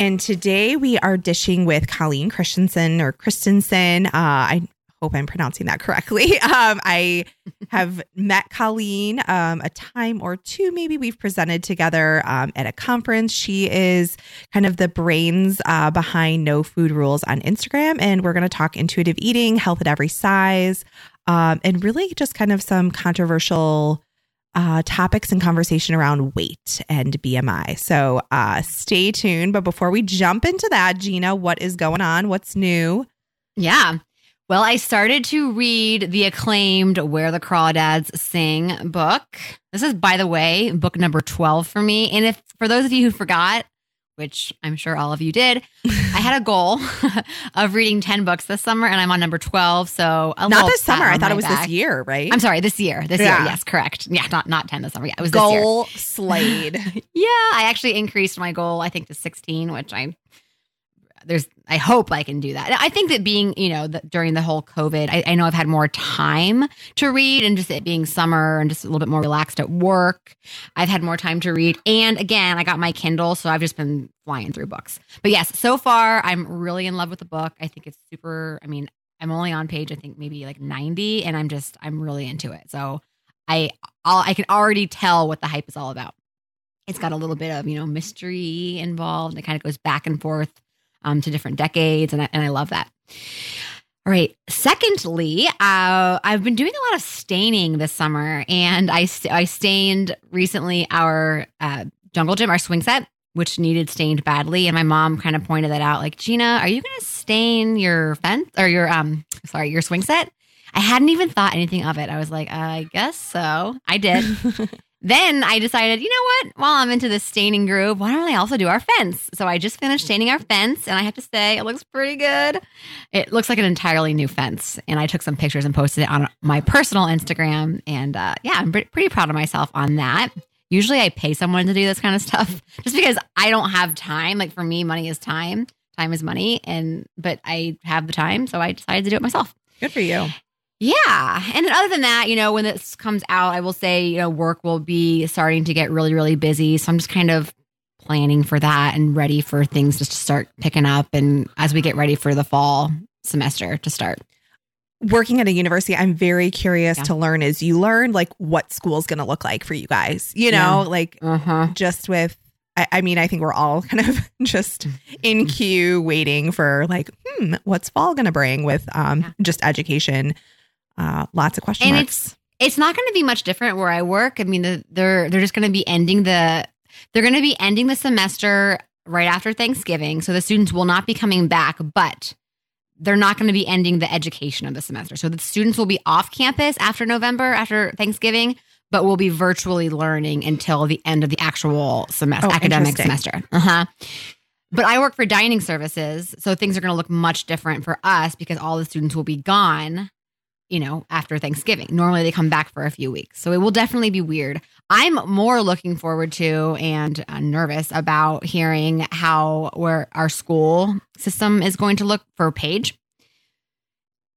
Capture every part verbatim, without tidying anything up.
And today we are dishing with Colleen Christensen or Christensen. Uh, I hope I'm pronouncing that correctly. Um, I have met Colleen um, a time or two. Maybe we've presented together um, at a conference. She is kind of the brains uh, behind No Food Rules on Instagram. And we're going to talk intuitive eating, health at every size, um, and really just kind of some controversial Uh, topics and conversation around weight and B M I. So uh, stay tuned. But before we jump into that, Gina, what is going on? What's new? Yeah. Well, I started to read the acclaimed Where the Crawdads Sing book. This is, by the way, book number twelve for me. And if for those of you who forgot, which I'm sure all of you did, I had a goal of reading ten books this summer, and I'm on number twelve. So a not this summer. I thought it was back. This year, right? I'm sorry, this year. This yeah. year, yes, correct. Yeah, not not ten this summer. Yeah, it was goal this year. Goal slayed. Yeah, I actually increased my goal, I think, to sixteen, which I there's I hope I can do that. I think that being, you know, the, during the whole COVID, I, I know I've had more time to read, and just it being summer and just a little bit more relaxed at work, I've had more time to read. And again, I got my Kindle, so I've just been flying through books. But yes, so far, I'm really in love with the book. I think it's super, I mean, I'm only on page, I think maybe like ninety, and I'm just, I'm really into it. So I, I'll, I can already tell what the hype is all about. It's got a little bit of, you know, mystery involved. It kind of goes back and forth Um, to different decades. And I, and I love that. All right. Secondly, uh, I've been doing a lot of staining this summer, and I, st- I stained recently our uh, jungle gym, our swing set, which needed stained badly. And my mom kind of pointed that out, like, Gina, are you going to stain your fence or your, um, sorry, your swing set? I hadn't even thought anything of it. I was like, I guess so. I did. Then I decided, you know what? While I'm into this staining groove, why don't I also do our fence? So I just finished staining our fence, and I have to say, it looks pretty good. It looks like an entirely new fence, and I took some pictures and posted it on my personal Instagram, and uh, yeah, I'm pretty proud of myself on that. Usually I pay someone to do this kind of stuff just because I don't have time. Like for me, money is time. Time is money, and but I have the time, so I decided to do it myself. Good for you. Yeah. And then other than that, you know, when this comes out, I will say, you know, work will be starting to get really, really busy. So I'm just kind of planning for that and ready for things just to start picking up. And as we get ready for the fall semester to start. Working at a university, I'm very curious yeah. to learn as you learn, like what school is going to look like for you guys, you know, yeah. like uh-huh. just with, I, I mean, I think we're all kind of just in queue waiting for like, hmm, what's fall going to bring with um, yeah. just education. Uh, lots of question and marks. It's it's not going to be much different where I work. I mean, the, they're they're just going to be ending the they're going to be ending the semester right after Thanksgiving, so the students will not be coming back, but they're not going to be ending the education of the semester. So the students will be off campus after November, after Thanksgiving, but will be virtually learning until the end of the actual semester, oh, academic semester. Uh huh. But I work for dining services, so things are going to look much different for us because all the students will be gone, you know, after Thanksgiving. Normally they come back for a few weeks. So it will definitely be weird. I'm more looking forward to and uh, nervous about hearing how where our school system is going to look for Paige.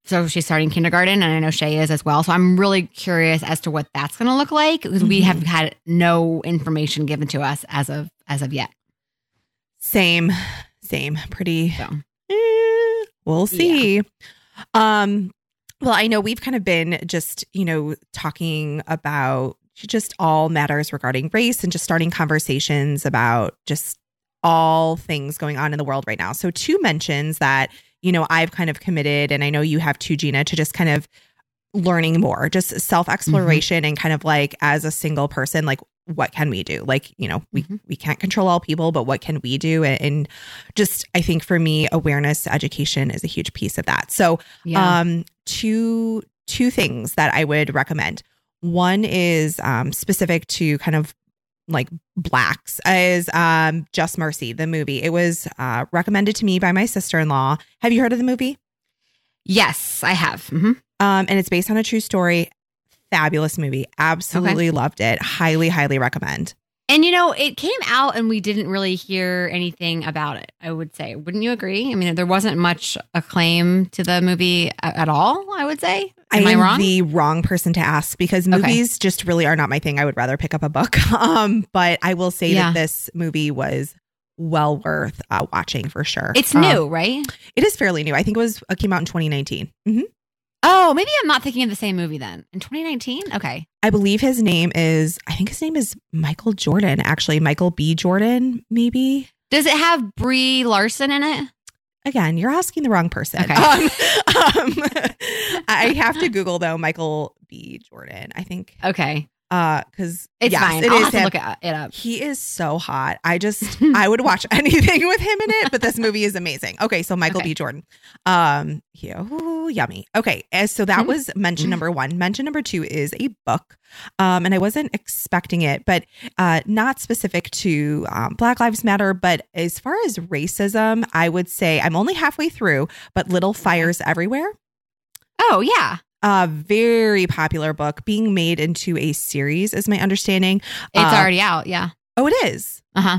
So she's starting kindergarten, and I know Shay is as well. So I'm really curious as to what that's going to look like, because mm-hmm. we have had no information given to us as of as of yet. Same, same. Pretty. So. Eh, we'll see. Yeah. Um. Well, I know we've kind of been just, you know, talking about just all matters regarding race and just starting conversations about just all things going on in the world right now. So two mentions that, you know, I've kind of committed, and I know you have too, Gina, to just kind of learning more, just self-exploration mm-hmm. and kind of like as a single person, like what can we do? Like, you know, we, mm-hmm. we can't control all people, but what can we do? And, and just, I think for me, awareness, education is a huge piece of that. So, yeah. um, two two things that I would recommend. One is um, specific to kind of like blacks is um, Just Mercy, the movie. It was uh, recommended to me by my sister-in-law. Have you heard of the movie? Yes, I have. Mm-hmm. Um, and it's based on a true story. Fabulous movie. Absolutely okay. Loved it. Highly, highly recommend. And, you know, it came out and we didn't really hear anything about it, I would say. Wouldn't you agree? I mean, there wasn't much acclaim to the movie at all, I would say. Am I, am I wrong? The wrong person to ask because movies okay. just really are not my thing. I would rather pick up a book. Um, but I will say yeah. that this movie was well worth uh, watching for sure. It's um, new, right? It is fairly new. I think it was it came out in twenty nineteen. Mm-hmm. Oh, maybe I'm not thinking of the same movie then. In twenty nineteen? Okay. I believe his name is, I think his name is Michael Jordan, actually. Michael B. Jordan, maybe. Does it have Brie Larson in it? Again, you're asking the wrong person. Okay. Um, um, I have to Google, though, Michael B. Jordan, I think. Okay. Because uh, it's yes, fine. It I'll is have to look it up. He is so hot. I just, I would watch anything with him in it, but this movie is amazing. Okay, so Michael okay. B. Jordan. Um, he, ooh, yummy. Okay, so that was mention number one. Mention number two is a book, um, and I wasn't expecting it, but uh, not specific to um, Black Lives Matter, but as far as racism, I would say I'm only halfway through, but Little Fires Everywhere. Oh, yeah. A very popular book being made into a series is my understanding. It's uh, already out. Yeah. Oh, it is. Uh-huh.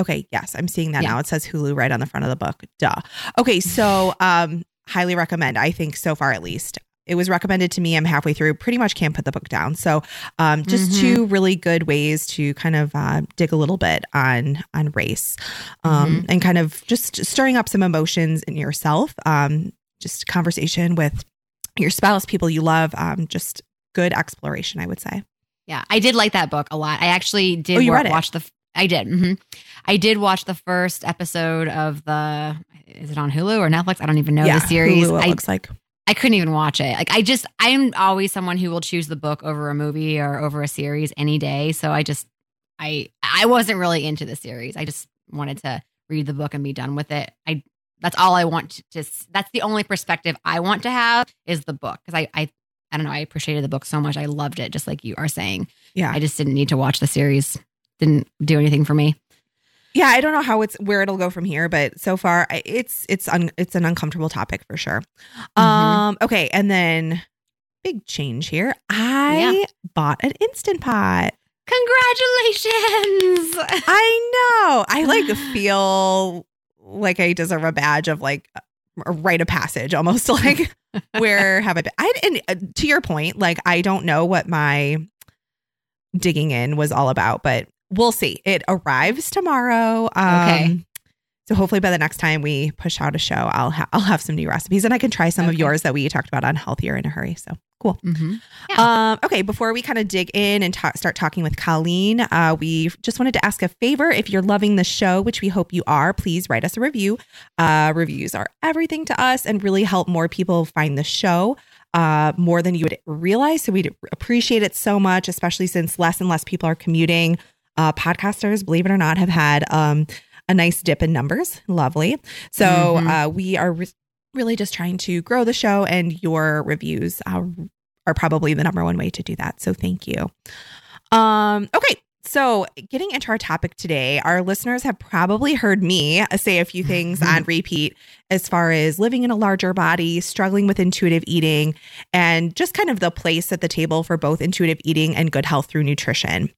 Okay. Yes. I'm seeing that yeah. now. It says Hulu right on the front of the book. Duh. Okay. So um, highly recommend. I think so far, at least it was recommended to me. I'm halfway through, pretty much can't put the book down. So um, just mm-hmm. two really good ways to kind of uh, dig a little bit on, on race um, mm-hmm. and kind of just stirring up some emotions in yourself. Um, just conversation with your spouse, people you love, um, just good exploration, I would say. Yeah, I did like that book a lot. I actually did oh, you work, read it. watch the. I did. Mm-hmm. I did watch the first episode of the. Is it on Hulu or Netflix? I don't even know yeah, the series. Hulu, it I, looks like I couldn't even watch it. Like I just, I'm always someone who will choose the book over a movie or over a series any day. So I just, I, I wasn't really into the series. I just wanted to read the book and be done with it. I. That's all I want to, that's the only perspective I want to have is the book. Cause I, I, I don't know. I appreciated the book so much. I loved it. Just like you are saying. Yeah. I just didn't need to watch the series. Didn't do anything for me. Yeah. I don't know how it's, where it'll go from here, but so far I, it's, it's, un, it's an uncomfortable topic for sure. Mm-hmm. Um, okay. And then big change here. I yeah. bought an Instant Pot. Congratulations. I know. I like feel like I deserve a badge of like a rite of passage almost like where have I been? I, and to your point, like, I don't know what my digging in was all about, but we'll see. It arrives tomorrow. Um, okay. So hopefully by the next time we push out a show, I'll, ha- I'll have some new recipes and I can try some okay. of yours that we talked about on Healthier in a Hurry. So cool. Mm-hmm. Yeah. Um, okay. Before we kind of dig in and ta- start talking with Colleen, uh, we just wanted to ask a favor. If you're loving the show, which we hope you are, please write us a review. Uh, reviews are everything to us and really help more people find the show. Uh, more than you would realize. So we'd appreciate it so much, especially since less and less people are commuting. Uh, podcasters, believe it or not, have had, um, a nice dip in numbers. Lovely. So mm-hmm. uh, we are re- really just trying to grow the show and your reviews are, are probably the number one way to do that. So thank you. Um, okay. So getting into our topic today, our listeners have probably heard me say a few things mm-hmm. on repeat as far as living in a larger body, struggling with intuitive eating, and just kind of the place at the table for both intuitive eating and good health through nutrition.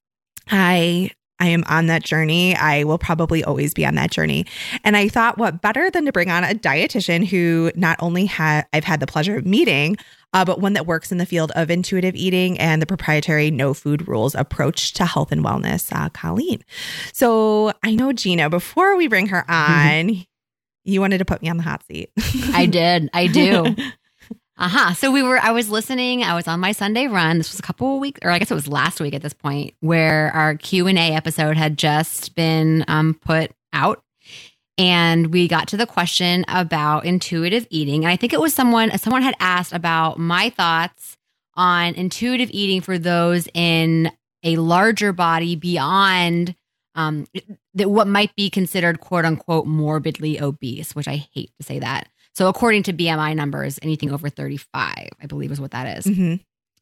I... I am on that journey. I will probably always be on that journey. And I thought what better than to bring on a dietitian who not only ha- I've had the pleasure of meeting, uh, but one that works in the field of intuitive eating and the proprietary No Food Rules approach to health and wellness, uh, Colleen. So I know, Gina, before we bring her on, mm-hmm. you wanted to put me on the hot seat. I did. I do. Uh-huh. So we were, I was listening, I was on my Sunday run. This was a couple of weeks, or I guess it was last week at this point, where our Q and A episode had just been um, put out. And we got to the question about intuitive eating. And I think it was someone, someone had asked about my thoughts on intuitive eating for those in a larger body beyond um, that what might be considered quote unquote morbidly obese, which I hate to say that. So according to B M I numbers, anything over thirty-five, I believe is what that is. Mm-hmm.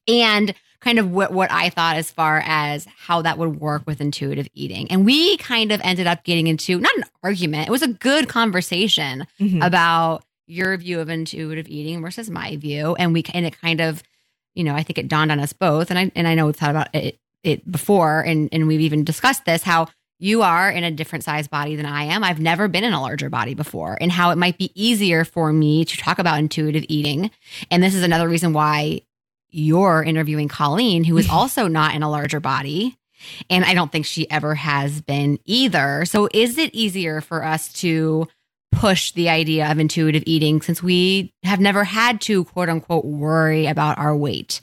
and kind of what, what I thought as far as how that would work with intuitive eating. And we kind of ended up getting into, not an argument, it was a good conversation mm-hmm. about your view of intuitive eating versus my view. And we, and it kind of, you know, I think it dawned on us both. And I, and I know we've thought about it, it before, and, and we've even discussed this, how you are in a different size body than I am. I've never been in a larger body before, and how it might be easier for me to talk about intuitive eating. And this is another reason why you're interviewing Colleen, who is also not in a larger body. And I don't think she ever has been either. So is it easier for us to push the idea of intuitive eating since we have never had to, quote unquote, worry about our weight?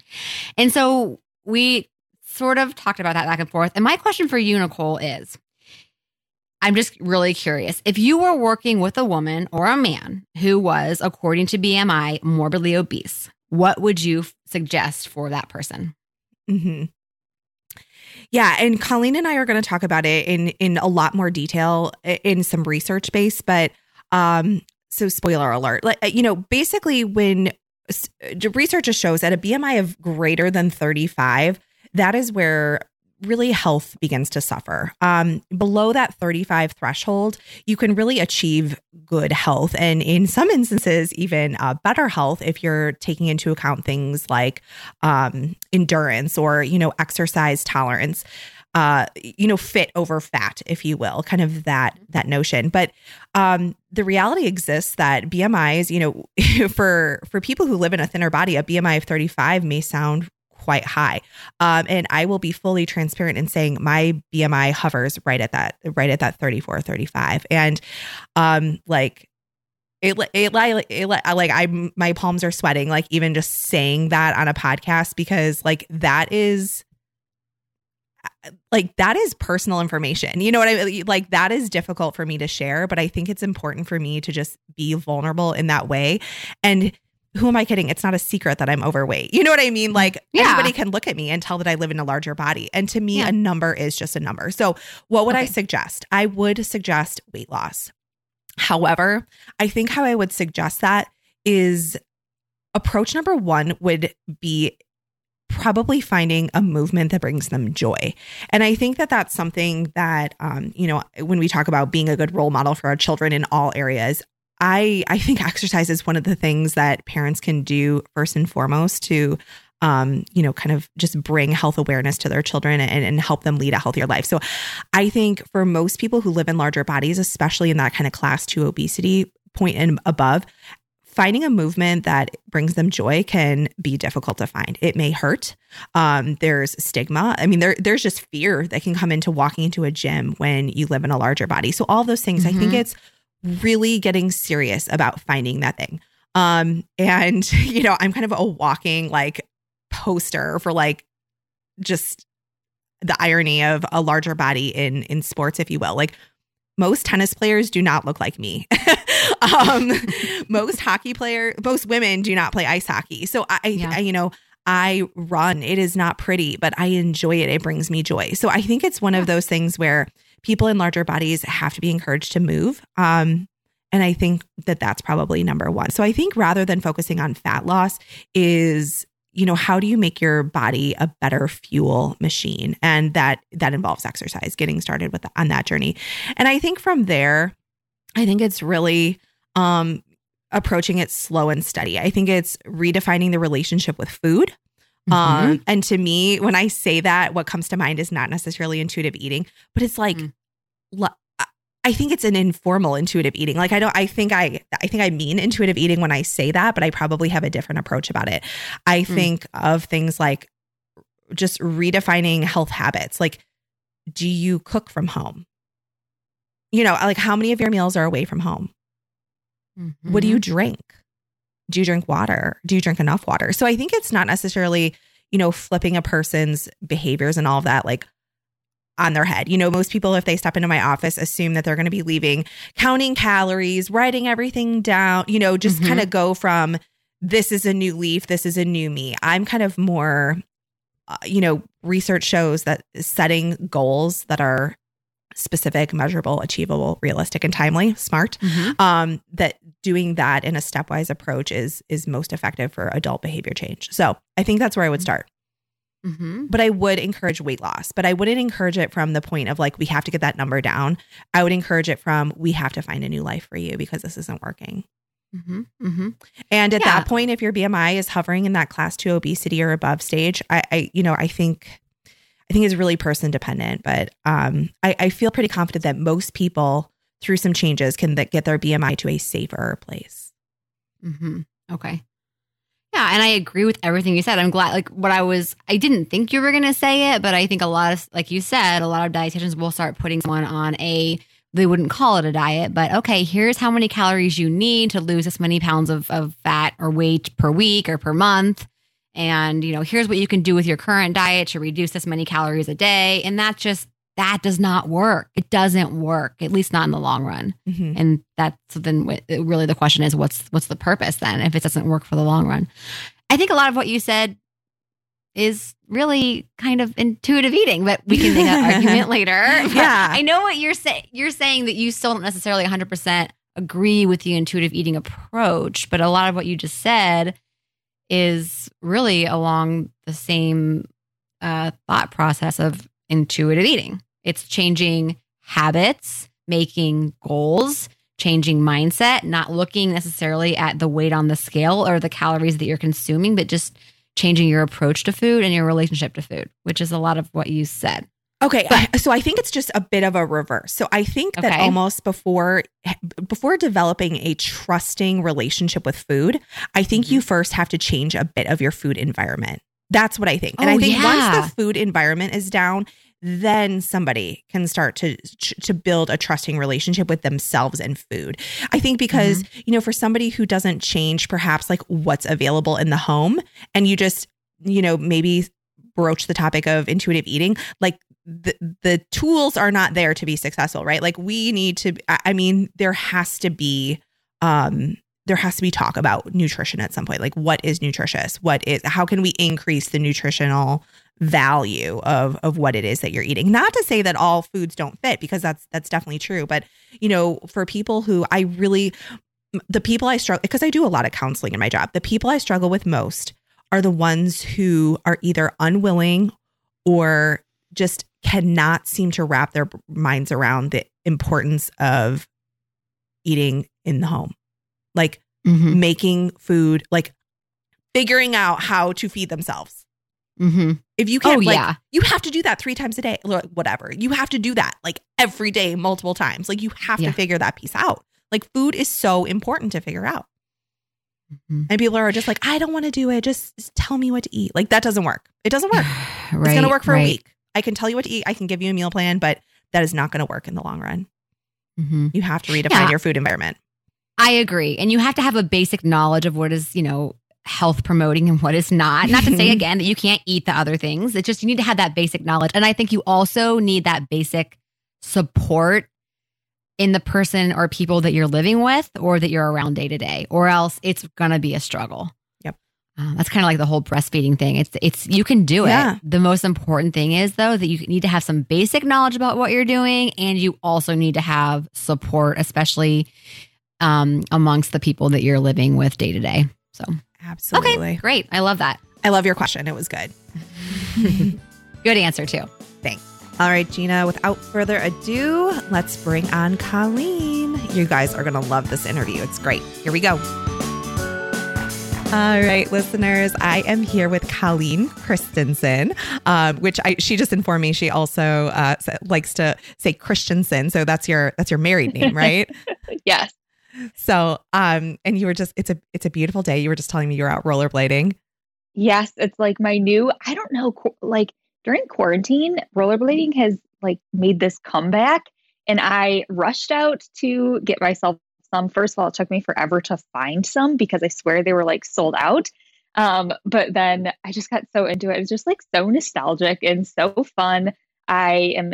And so we sort of talked about that back and forth. And my question for you, Nicole, is I'm just really curious. If you were working with a woman or a man who was, according to B M I, morbidly obese, what would you f- suggest for that person? Mm-hmm. Yeah. And Colleen and I are going to talk about it in, in a lot more detail in some research base. But um, so spoiler alert, like, you know, basically when research shows at a B M I of greater than thirty-five, that is where really health begins to suffer. Um, below that thirty-five threshold, you can really achieve good health, and in some instances, even uh, better health if you're taking into account things like um, endurance or, you know, exercise tolerance, uh, you know, fit over fat, if you will, kind of that that notion. But um, the reality exists that B M Is, you know, for for people who live in a thinner body, a B M I of thirty-five may sound quite high. Um, and I will be fully transparent in saying my B M I hovers right at that, right at that thirty-four, thirty-five. And um, like, it, it, it, it like I'm, my palms are sweating, like even just saying that on a podcast, because like that is like, that is personal information. You know what I mean? Like that is difficult for me to share, but I think it's important for me to just be vulnerable in that way. And who am I kidding? It's not a secret that I'm overweight. You know what I mean? Like yeah. Anybody can look at me and tell that I live in a larger body. And to me, yeah. a number is just a number. So what would okay. I suggest? I would suggest weight loss. However, I think how I would suggest that is approach number one would be probably finding a movement that brings them joy. And I think that that's something that, um, you know, when we talk about being a good role model for our children in all areas, I I think exercise is one of the things that parents can do first and foremost to, um, you know, kind of just bring health awareness to their children and, and help them lead a healthier life. So I think for most people who live in larger bodies, especially in that kind of class two obesity point and above, finding a movement that brings them joy can be difficult to find. It may hurt. Um, there's stigma. I mean, there, there's just fear that can come into walking into a gym when you live in a larger body. So all those things, mm-hmm. I think it's really getting serious about finding that thing. Um, and, you know, I'm kind of a walking like poster for like just the irony of a larger body in, in sports, if you will. Like most tennis players do not look like me. um, most hockey player, most women do not play ice hockey. So I, yeah. I, you know, I run, it is not pretty, but I enjoy it. It brings me joy. So I think it's one yeah. of those things where people in larger bodies have to be encouraged to move. Um, and I think that that's probably number one. So I think rather than focusing on fat loss is, you know, how do you make your body a better fuel machine? And that that involves exercise, getting started with the, on that journey. And I think from there, I think it's really um, approaching it slow and steady. I think it's redefining the relationship with food. Mm-hmm. Um, and to me, when I say that, what comes to mind is not necessarily intuitive eating, but it's like, mm. lo- I think it's an informal intuitive eating. Like I don't, I think I, I think I mean intuitive eating when I say that, but I probably have a different approach about it. I mm. think of things like just redefining health habits. Like, do you cook from home? You know, like how many of your meals are away from home? Mm-hmm. What do you drink? Do you drink water? Do you drink enough water? So I think it's not necessarily, you know, flipping a person's behaviors and all of that, like on their head. You know, most people, if they step into my office, assume that they're going to be leaving, counting calories, writing everything down, you know, just mm-hmm. kind of go from this is a new leaf, this is a new me. I'm kind of more, uh, you know, research shows that setting goals that are specific, measurable, achievable, realistic, and timely, smart, mm-hmm. um, that doing that in a stepwise approach is is most effective for adult behavior change. So I think that's where I would start. Mm-hmm. But I would encourage weight loss, but I wouldn't encourage it from the point of like, we have to get that number down. I would encourage it from, we have to find a new life for you because this isn't working. Mm-hmm. Mm-hmm. And at yeah. that point, if your B M I is hovering in that class two obesity or above stage, I, I you know, I think, I think it's really person dependent, but um, I, I feel pretty confident that most people through some changes can th- get their B M I to a safer place. Mm-hmm. Okay. Yeah. And I agree with everything you said. I'm glad, like what I was, I didn't think you were going to say it, but I think a lot of, like you said, a lot of dietitians will start putting someone on a, they wouldn't call it a diet, but okay, here's how many calories you need to lose this many pounds of, of fat or weight per week or per month. And, you know, here's what you can do with your current diet to reduce this many calories a day. And that just, that does not work. It doesn't work, at least not in the long run. Mm-hmm. And that's then really the question is, what's what's the purpose then if it doesn't work for the long run? I think a lot of what you said is really kind of intuitive eating, but we can make that argument later. Yeah, I know what you're saying. You're saying that you still don't necessarily one hundred percent agree with the intuitive eating approach, but a lot of what you just said is really along the same uh, thought process of intuitive eating. It's changing habits, making goals, changing mindset, not looking necessarily at the weight on the scale or the calories that you're consuming, but just changing your approach to food and your relationship to food, which is a lot of what you said. Okay. But, so I think it's just a bit of a reverse. So I think that okay. almost before, before developing a trusting relationship with food, I think mm-hmm. you first have to change a bit of your food environment. That's what I think. And oh, I think yeah. once the food environment is down, then somebody can start to to build a trusting relationship with themselves and food. I think because, mm-hmm. you know, for somebody who doesn't change perhaps like what's available in the home and you just, you know, maybe broach the topic of intuitive eating, like the, the tools are not there to be successful, right? Like we need to, I mean, there has to be, um, there has to be talk about nutrition at some point. Like what is nutritious? What is, how can we increase the nutritional value of, of what it is that you're eating? Not to say that all foods don't fit, because that's, that's definitely true. But, you know, for people who I really, the people I struggle, because I do a lot of counseling in my job, the people I struggle with most are the ones who are either unwilling or just cannot seem to wrap their minds around the importance of eating in the home. Like mm-hmm. making food, like figuring out how to feed themselves. Mm-hmm. If you can't, oh, like, yeah. you have to do that three times a day, whatever. You have to do that like every day, multiple times. Like you have yeah. to figure that piece out. Like food is so important to figure out. Mm-hmm. And people are just like, I don't want to do it. Just, just tell me what to eat. Like that doesn't work. It doesn't work. right, it's going to work for right. a week. I can tell you what to eat. I can give you a meal plan, but that is not going to work in the long run. Mm-hmm. You have to redefine yeah. your food environment. I agree. And you have to have a basic knowledge of what is, you know, health promoting and what is not. Not to say again that you can't eat the other things. It's just you need to have that basic knowledge. And I think you also need that basic support in the person or people that you're living with or that you're around day to day, or else it's going to be a struggle. Yep. Uh, that's kind of like the whole breastfeeding thing. It's, it's, you can do yeah. it. The most important thing is though, that you need to have some basic knowledge about what you're doing. And you also need to have support, especially um, amongst the people that you're living with day to day. So absolutely. Okay, great. I love that. I love your question. It was good. Good answer too. Thanks. All right, Gina, without further ado, let's bring on Colleen. You guys are going to love this interview. It's great. Here we go. All right, listeners, I am here with Colleen Christensen, um, which I, she just informed me she also uh, likes to say Christensen. So that's your that's your married name, right? Yes. So, um, and you were just, it's a, it's a beautiful day. You were just telling me you were out rollerblading. Yes. It's like my new, I don't know, like during quarantine, rollerblading has like made this comeback, and I rushed out to get myself some. First of all, it took me forever to find some because I swear they were like sold out. Um, but then I just got so into it. It was just like so nostalgic and so fun. I am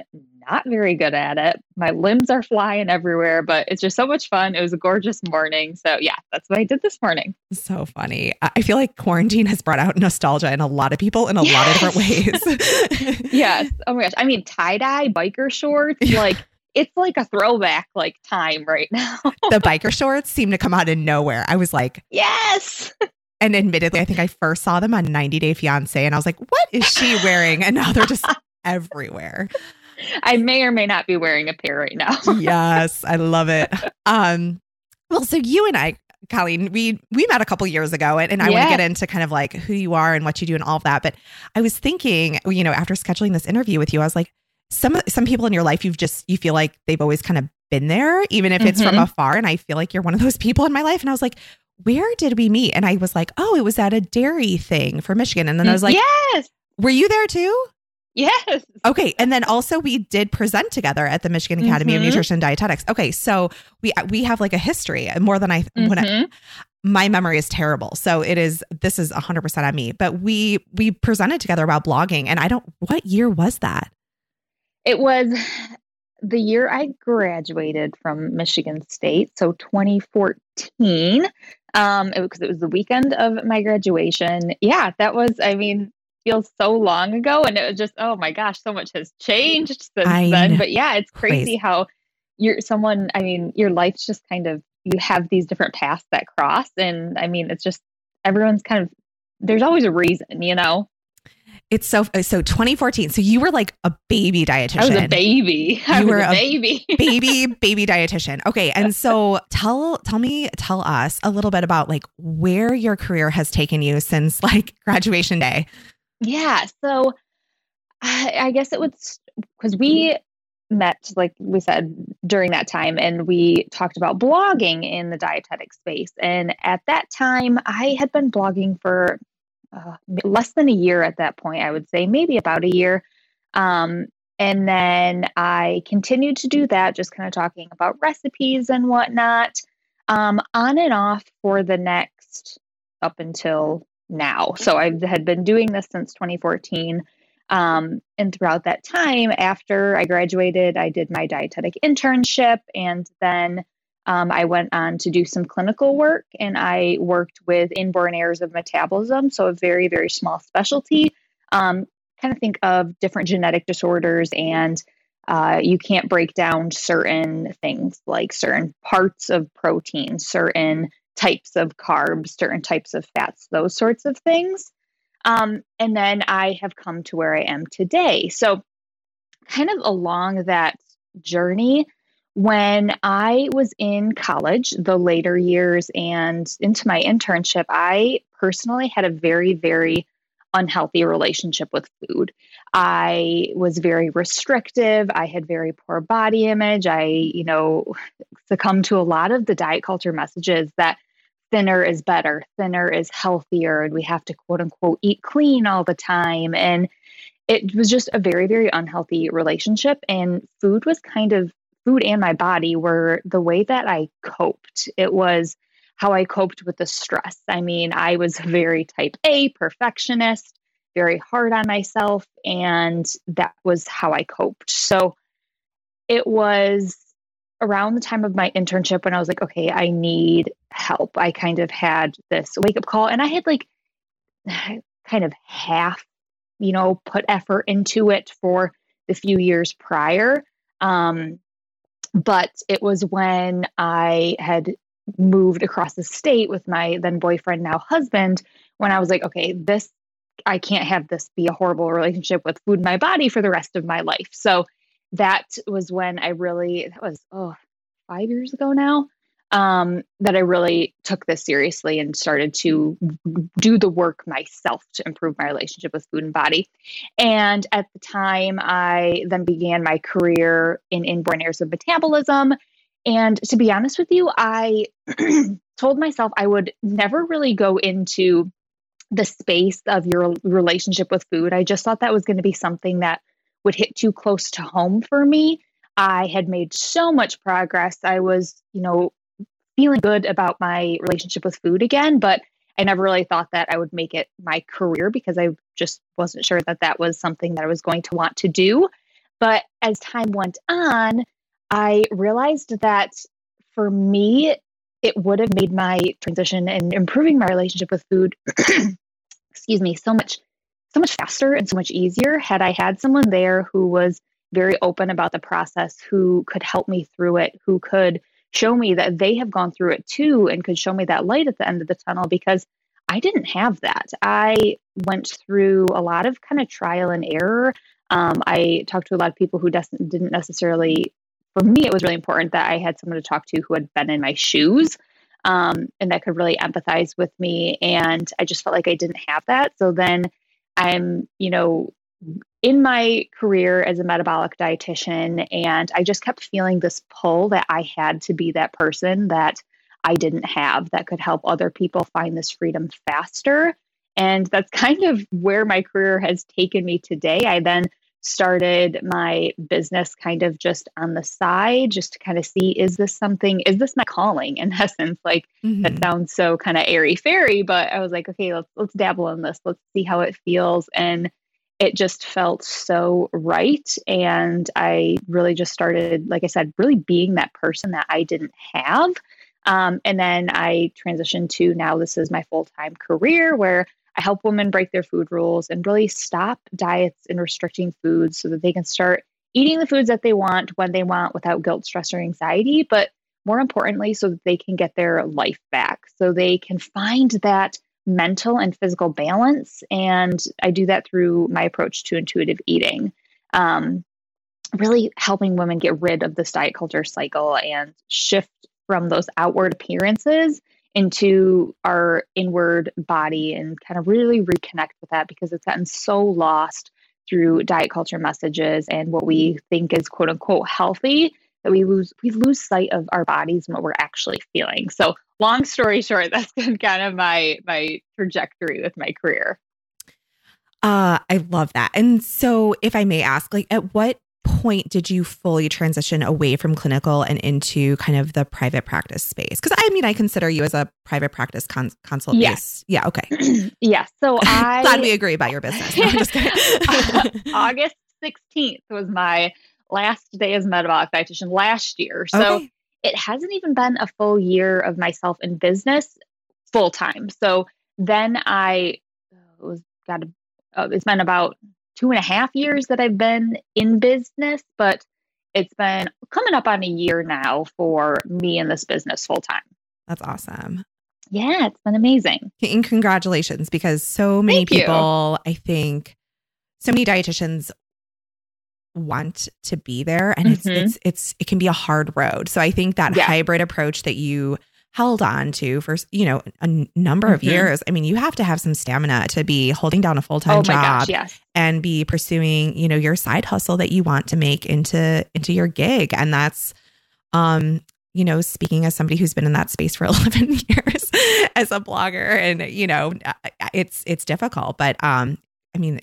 not very good at it. My limbs are flying everywhere, but it's just so much fun. It was a gorgeous morning. So yeah, that's what I did this morning. So funny. I feel like quarantine has brought out nostalgia in a lot of people in a yes. lot of different ways. Yes. Oh my gosh. I mean, tie-dye, biker shorts, like it's like a throwback like time right now. The biker shorts seem to come out of nowhere. I was like, yes. And admittedly, I think I first saw them on ninety day fiance and I was like, what is she wearing? And now they're just everywhere. I may or may not be wearing a pair right now. Yes, I love it. Um, well, so you and I, Colleen, we we met a couple years ago, and, and I yeah. want to get into kind of like who you are and what you do and all of that. But I was thinking, you know, after scheduling this interview with you, I was like, some some people in your life, you've just, you feel like they've always kind of been there, even if it's mm-hmm. from afar. And I feel like you're one of those people in my life. And I was like, where did we meet? And I was like, oh, it was at a dairy thing for Michigan. And then I was like, yes, were you there too? Yes. Okay. And then also we did present together at the Michigan Academy mm-hmm. of Nutrition and Dietetics. Okay. So we, we have like a history more than I, mm-hmm. when I, my memory is terrible. So it is, this is a hundred percent on me, but we, we presented together about blogging, and I don't, what year was that? It was the year I graduated from Michigan State. So twenty fourteen, um, it was, it was the weekend of my graduation. Yeah, that was, I mean, feels so long ago, and it was just, oh my gosh, so much has changed since I then. Know. But yeah, it's crazy, crazy how you're someone, I mean, your life's just kind of, you have these different paths that cross. And I mean, it's just, everyone's kind of, there's always a reason, you know? It's so, so twenty fourteen. So you were like a baby dietitian. I was a baby. I you was were a baby, a baby, baby dietitian. Okay. And so tell, tell me, tell us a little bit about like where your career has taken you since like graduation day. Yeah. So I, I guess it would, because we met, like we said, during that time, and we talked about blogging in the dietetic space. And at that time, I had been blogging for uh, less than a year at that point, I would say, maybe about a year. Um, and then I continued to do that, just kind of talking about recipes and whatnot, um, on and off for the next, up until now. So I had been doing this since twenty fourteen. Um, and throughout that time, after I graduated, I did my dietetic internship. And then um, I went on to do some clinical work, and I worked with inborn errors of metabolism. So a very, very small specialty, um, kind of think of different genetic disorders, and uh, you can't break down certain things like certain parts of protein, certain types of carbs, certain types of fats, those sorts of things. Um, and then I have come to where I am today. So kind of along that journey, when I was in college, the later years and into my internship, I personally had a very, very unhealthy relationship with food. I was very restrictive. I had very poor body image. I, you know, succumbed to a lot of the diet culture messages that thinner is better, thinner is healthier, and we have to quote unquote eat clean all the time. And it was just a very, very unhealthy relationship. And food was kind of, food and my body were the way that I coped. It was how I coped with the stress. I mean, I was very type A perfectionist, very hard on myself, and that was how I coped. So it was around the time of my internship when I was like, okay, I need help. I kind of had this wake-up call, and I had like kind of half, you know, put effort into it for the few years prior. Um, but it was when I had moved across the state with my then boyfriend, now husband, when I was like, okay, this, I can't have this be a horrible relationship with food and my body for the rest of my life. So that was when I really, that was, oh, five years ago now, um, that I really took this seriously and started to do the work myself to improve my relationship with food and body. And at the time, I then began my career in inborn errors of metabolism. And to be honest with you, I told myself I would never really go into the space of your relationship with food. I just thought that was going to be something that would hit too close to home for me. I had made so much progress. I was, you know, feeling good about my relationship with food again, but I never really thought that I would make it my career, because I just wasn't sure that that was something that I was going to want to do. But as time went on, I realized that for me, it would have made my transition and improving my relationship with food, excuse me, so much, so much faster and so much easier had I had someone there who was very open about the process, who could help me through it, who could show me that they have gone through it too, and could show me that light at the end of the tunnel, because I didn't have that. I went through a lot of kind of trial and error. Um, I talked to a lot of people who des- didn't necessarily, for me, it was really important that I had someone to talk to who had been in my shoes um, and that could really empathize with me. And I just felt like I didn't have that. So then I'm, you know, in my career as a metabolic dietitian, and I just kept feeling this pull that I had to be that person that I didn't have that could help other people find this freedom faster. And that's kind of where my career has taken me today. I then started my business kind of just on the side, just to kind of see, is this something, is this my calling in essence? Like mm-hmm. that sounds so kind of airy fairy, but I was like, okay, let's, let's dabble in this. Let's see how it feels. And it just felt so right. And I really just started, like I said, really being that person that I didn't have. Um, and then I transitioned to now this is my full-time career where I help women break their food rules and really stop diets and restricting foods so that they can start eating the foods that they want when they want without guilt, stress, or anxiety, but more importantly, so that they can get their life back, so they can find that mental and physical balance. And I do that through my approach to intuitive eating, um, really helping women get rid of this diet culture cycle and shift from those outward appearances into our inward body and kind of really reconnect with that, because it's gotten so lost through diet culture messages and what we think is quote unquote healthy that we lose, we lose sight of our bodies and what we're actually feeling. So long story short, that's been kind of my, my trajectory with my career. Uh, I love that. And so if I may ask, like at what point did you fully transition away from clinical and into kind of the private practice space? Because I mean, I consider you as a private practice con- consultant. Yes. Yeah. Okay. Yeah. So I glad we agree about your business. No, I'm just kidding. uh, August sixteenth was my last day as a metabolic dietitian last year. So okay. It hasn't even been a full year of myself in business full time. So then I it was got. Uh, it's been about two and a half years that I've been in business, but it's been coming up on a year now for me in this business full time. That's awesome. Yeah, it's been amazing. And congratulations, because so many Thank people, you. I think so many dietitians want to be there, and it's, mm-hmm. it's, it's, it can be a hard road. So I think that yeah. hybrid approach that you held on to for, you know, a n- number mm-hmm. of years. I mean, you have to have some stamina to be holding down a full-time oh job gosh, yes. and be pursuing, you know, your side hustle that you want to make into, into your gig. And that's, um, you know, speaking as somebody who's been in that space for eleven years as a blogger, and, you know, it's, it's difficult, but, um, I mean,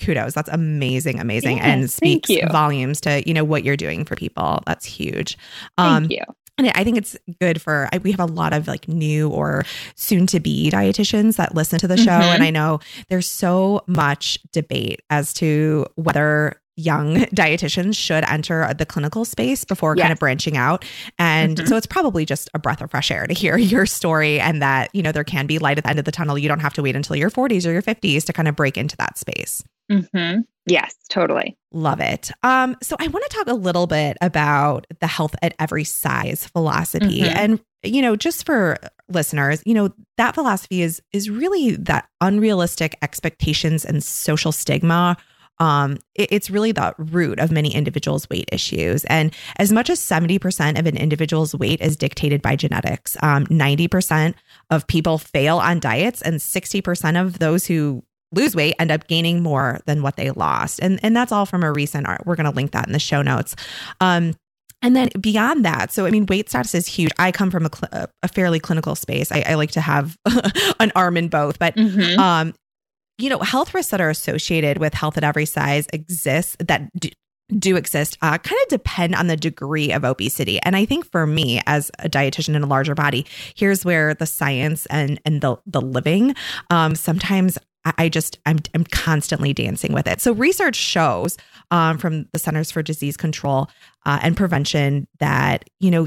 kudos. That's amazing. Amazing. Yeah, and speaks volumes to, you know, what you're doing for people. That's huge. Um, thank you. And I think it's good for, we have a lot of like new or soon to be dietitians that listen to the show. Mm-hmm. And I know there's so much debate as to whether young dietitians should enter the clinical space before yes. kind of branching out. And mm-hmm. so it's probably just a breath of fresh air to hear your story, and that, you know, there can be light at the end of the tunnel. You don't have to wait until your forties or your fifties to kind of break into that space. Mm-hmm. Yes, totally. Love it. Um, so I want to talk a little bit about the health at every size philosophy. Mm-hmm. And, you know, just for listeners, you know, that philosophy is, is really that unrealistic expectations and social stigma. Um, it, it's really the root of many individuals' weight issues. And as much as seventy percent of an individual's weight is dictated by genetics, um, ninety percent of people fail on diets, and sixty percent of those who lose weight end up gaining more than what they lost. And and that's all from a recent art. We're going to link that in the show notes. Um, and then beyond that, so I mean, weight status is huge. I come from a, cl- a fairly clinical space. I, I like to have an arm in both, but mm-hmm. um, you know, health risks that are associated with health at every size exist that d- do exist, uh, kind of depend on the degree of obesity. And I think for me as a dietitian in a larger body, here's where the science and, and the, the living, um, sometimes I just, I'm I'm constantly dancing with it. So research shows um, from the Centers for Disease Control uh, and Prevention that, you know,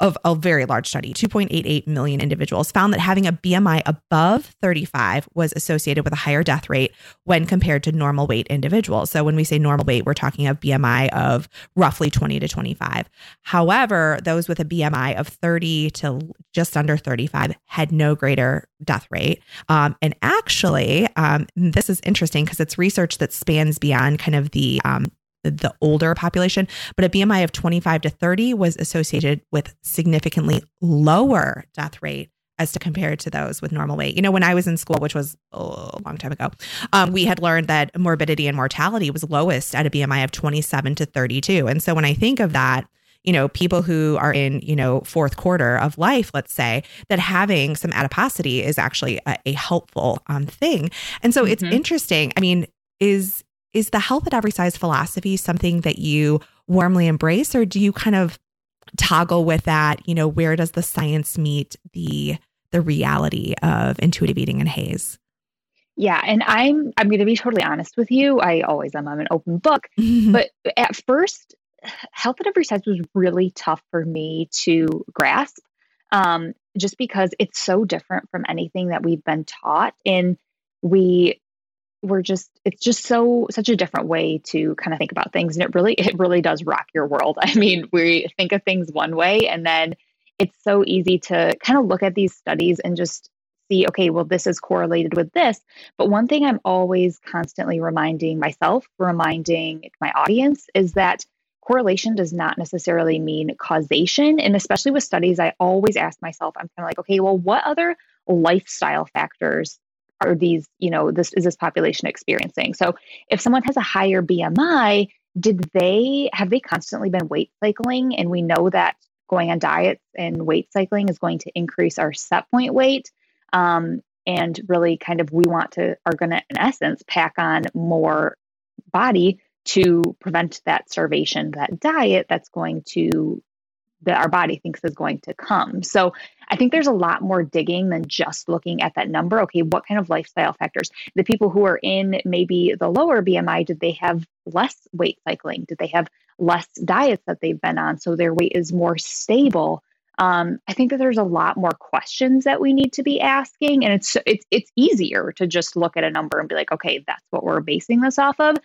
of a very large study, two point eight eight million individuals, found that having a B M I above thirty-five was associated with a higher death rate when compared to normal weight individuals. So when we say normal weight, we're talking a B M I of roughly twenty to twenty-five. However, those with a B M I of thirty to just under thirty-five had no greater death rate. Um, and actually, um, this is interesting because it's research that spans beyond kind of the um, the older population, but a B M I of twenty-five to thirty was associated with significantly lower death rate as to compare to those with normal weight. You know, when I was in school, which was a long time ago, um, we had learned that morbidity and mortality was lowest at a B M I of twenty-seven to thirty-two. And so when I think of that, you know, people who are in, you know, fourth quarter of life, let's say, that having some adiposity is actually a, a helpful um, thing. And so mm-hmm. it's interesting. I mean, is Is the health at every size philosophy something that you warmly embrace, or do you kind of toggle with that? You know, where does the science meet the the reality of intuitive eating and Hayes? Yeah, and I'm I'm going to be totally honest with you. I always am. I'm an open book. Mm-hmm. But at first, health at every size was really tough for me to grasp, um, just because it's so different from anything that we've been taught, and we. We're just, it's just so, such a different way to kind of think about things. And it really, it really does rock your world. I mean, we think of things one way, and then it's so easy to kind of look at these studies and just see, okay, well, this is correlated with this. But one thing I'm always constantly reminding myself, reminding my audience, is that correlation does not necessarily mean causation. And especially with studies, I always ask myself, I'm kind of like, okay, well, what other lifestyle factors are these, you know, this is this population experiencing? So if someone has a higher B M I, did they, have they constantly been weight cycling? And we know that going on diets and weight cycling is going to increase our set point weight. Um, and really kind of, we want to, are going to, in essence, pack on more body to prevent that starvation, that diet that's going to, that our body thinks is going to come. So I think there's a lot more digging than just looking at that number. Okay, what kind of lifestyle factors? The people who are in maybe the lower B M I, did they have less weight cycling? Did they have less diets that they've been on, so their weight is more stable? Um, I think that there's a lot more questions that we need to be asking. And it's it's it's easier to just look at a number and be like, okay, that's what we're basing this off of.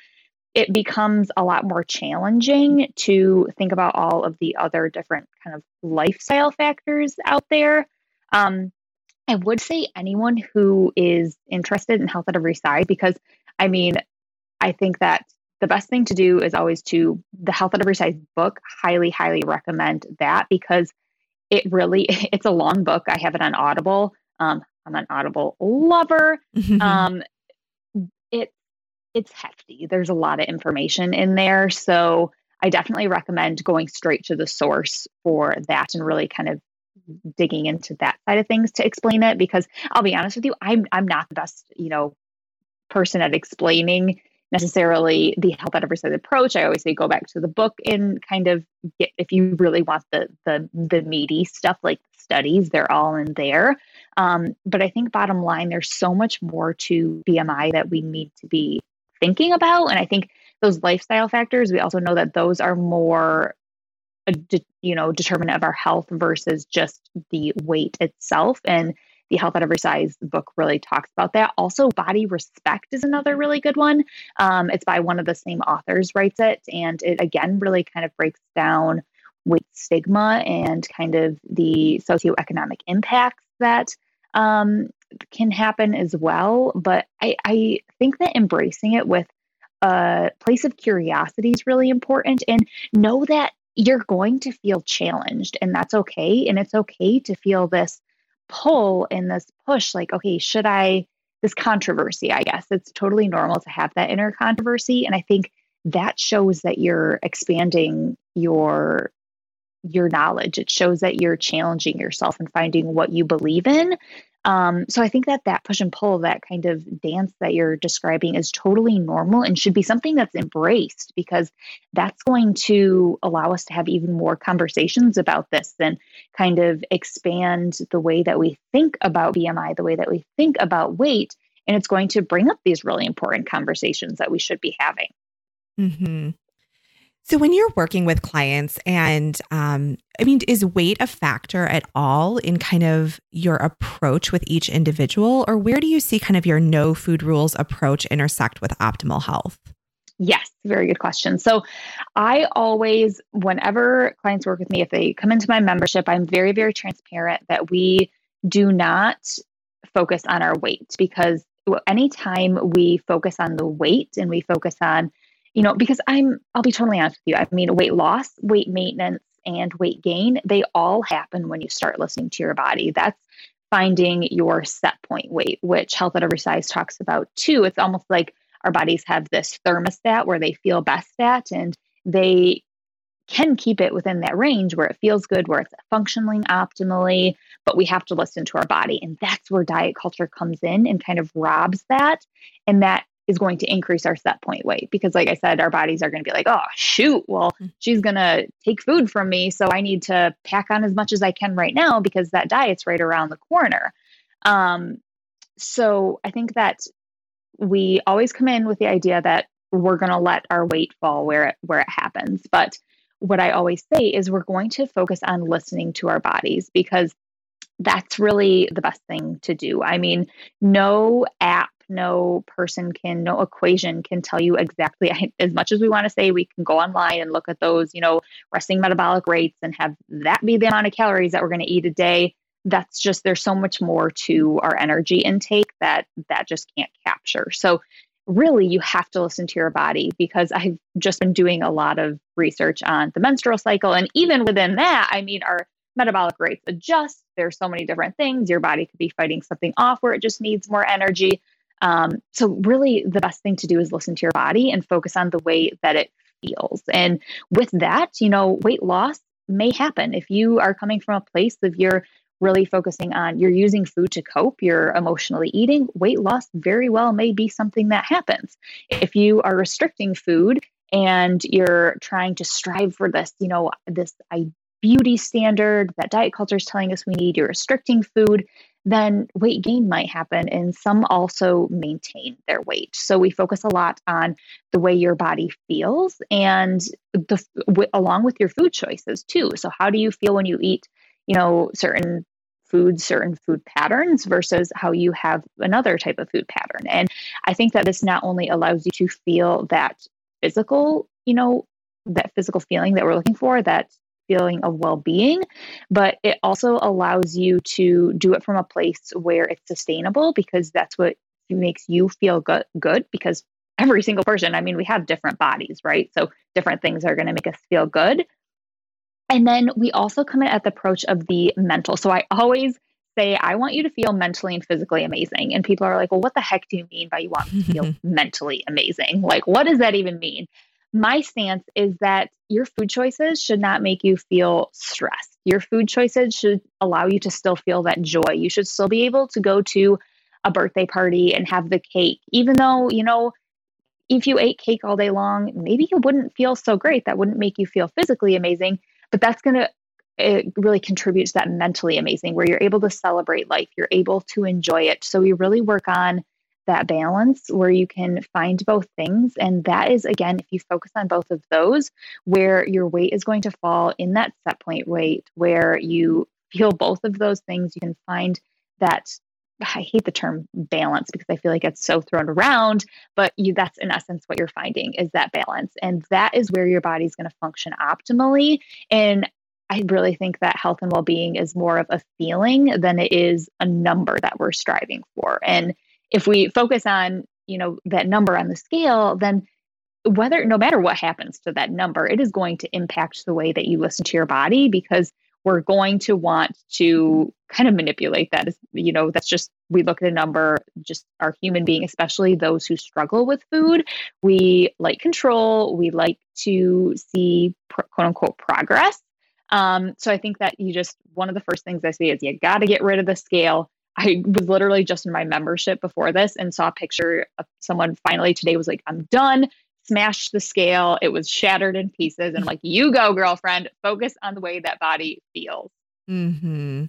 It becomes a lot more challenging to think about all of the other different kind of lifestyle factors out there. Um, I would say anyone who is interested in health at every size, because I mean, I think that the best thing to do is always to the Health at Every Size book. Highly, highly recommend that, because it really, it's a long book. I have it on Audible. Um, I'm an Audible lover. Um, It's hefty. There's a lot of information in there. So I definitely recommend going straight to the source for that and really kind of digging into that side of things to explain it, because I'll be honest with you, I'm I'm not the best, you know, person at explaining necessarily the health at every size approach. I always say go back to the book and kind of get, if you really want the the the meaty stuff, like studies, they're all in there. Um, but I think bottom line, there's so much more to B M I that we need to be thinking about. And I think those lifestyle factors, we also know that those are more, you know, determinant of our health versus just the weight itself. And the Health at Every Size book really talks about that. Also, Body Respect is another really good one. Um, it's by one of the same authors writes it. And it, again, really kind of breaks down weight stigma and kind of the socioeconomic impacts that um, can happen as well. But I, I think that embracing it with a place of curiosity is really important, and know that you're going to feel challenged, and that's okay. And it's okay to feel this pull and this push, like, okay, should I, this controversy, I guess it's totally normal to have that inner controversy. And I think that shows that you're expanding your your knowledge. It shows that you're challenging yourself and finding what you believe in. Um, so I think that that push and pull, that kind of dance that you're describing, is totally normal and should be something that's embraced, because that's going to allow us to have even more conversations about this and kind of expand the way that we think about B M I, the way that we think about weight. And it's going to bring up these really important conversations that we should be having. Mm-hmm. So when you're working with clients and, um, I mean, is weight a factor at all in kind of your approach with each individual, or where do you see kind of your no food rules approach intersect with optimal health? Yes. Very good question. So I always, whenever clients work with me, if they come into my membership, I'm very, very transparent that we do not focus on our weight, because anytime we focus on the weight and we focus on, you know, because I'm, I'll be totally honest with you. I mean, weight loss, weight maintenance, and weight gain, they all happen when you start listening to your body. That's finding your set point weight, which Health at Every Size talks about too. It's almost like our bodies have this thermostat where they feel best at, and they can keep it within that range where it feels good, where it's functioning optimally, but we have to listen to our body. And that's where diet culture comes in and kind of robs that. And that is going to increase our set point weight, because like I said, our bodies are going to be like, oh shoot, well, she's going to take food from me, so I need to pack on as much as I can right now because that diet's right around the corner. Um, so I think that we always come in with the idea that we're going to let our weight fall where it, where it happens. But what I always say is we're going to focus on listening to our bodies, because that's really the best thing to do. I mean, no app, no person can, no equation can tell you exactly, as much as we want to say we can go online and look at those, you know, resting metabolic rates and have that be the amount of calories that we're going to eat a day. That's just, there's so much more to our energy intake that that just can't capture. So really you have to listen to your body, because I've just been doing a lot of research on the menstrual cycle. And even within that, I mean, our metabolic rates adjust. There's so many different things. Your body could be fighting something off where it just needs more energy. Um, so really the best thing to do is listen to your body and focus on the way that it feels. And with that, you know, weight loss may happen. If you are coming from a place of your really focusing on you're using food to cope, you're emotionally eating, weight loss very well may be something that happens. If you are restricting food and you're trying to strive for this, you know, this beauty standard that diet culture is telling us we need, you're restricting food, then weight gain might happen. And some also maintain their weight. So we focus a lot on the way your body feels, and the w- along with your food choices too. So how do you feel when you eat, you know, certain foods, certain food patterns versus how you have another type of food pattern. And I think that this not only allows you to feel that physical, you know, that physical feeling that we're looking for, that feeling of well-being, but it also allows you to do it from a place where it's sustainable, because that's what makes you feel good, good because every single person, I mean, we have different bodies, right? So different things are going to make us feel good. And then we also come in at the approach of the mental. So I always say, I want you to feel mentally and physically amazing. And people are like, well, what the heck do you mean by you want me to feel mentally amazing? Like, what does that even mean? My stance is that your food choices should not make you feel stressed. Your food choices should allow you to still feel that joy. You should still be able to go to a birthday party and have the cake, even though, you know, if you ate cake all day long, maybe you wouldn't feel so great. That wouldn't make you feel physically amazing. But that's going to, it really contributes to that mentally amazing, where you're able to celebrate life, you're able to enjoy it. So we really work on that balance where you can find both things. And that is, again, if you focus on both of those, where your weight is going to fall in that set point weight, where you feel both of those things, you can find that, I hate the term balance because I feel like it's so thrown around, but you, that's in essence what you're finding is that balance. And that is where your body's going to function optimally. And I really think that health and well-being is more of a feeling than it is a number that we're striving for. And if we focus on, you know, that number on the scale, then whether, no matter what happens to that number, it is going to impact the way that you listen to your body, because we're going to want to kind of manipulate that. You know, that's just, we look at a number, just our human being, especially those who struggle with food. We like control. We like to see quote unquote progress. Um, so I think that you just, one of the first things I see is you got to get rid of the scale. I was literally just in my membership before this and saw a picture of someone finally today was like, I'm done. Smashed the scale. It was shattered in pieces. And like, you go, girlfriend, focus on the way that body feels. Mm-hmm.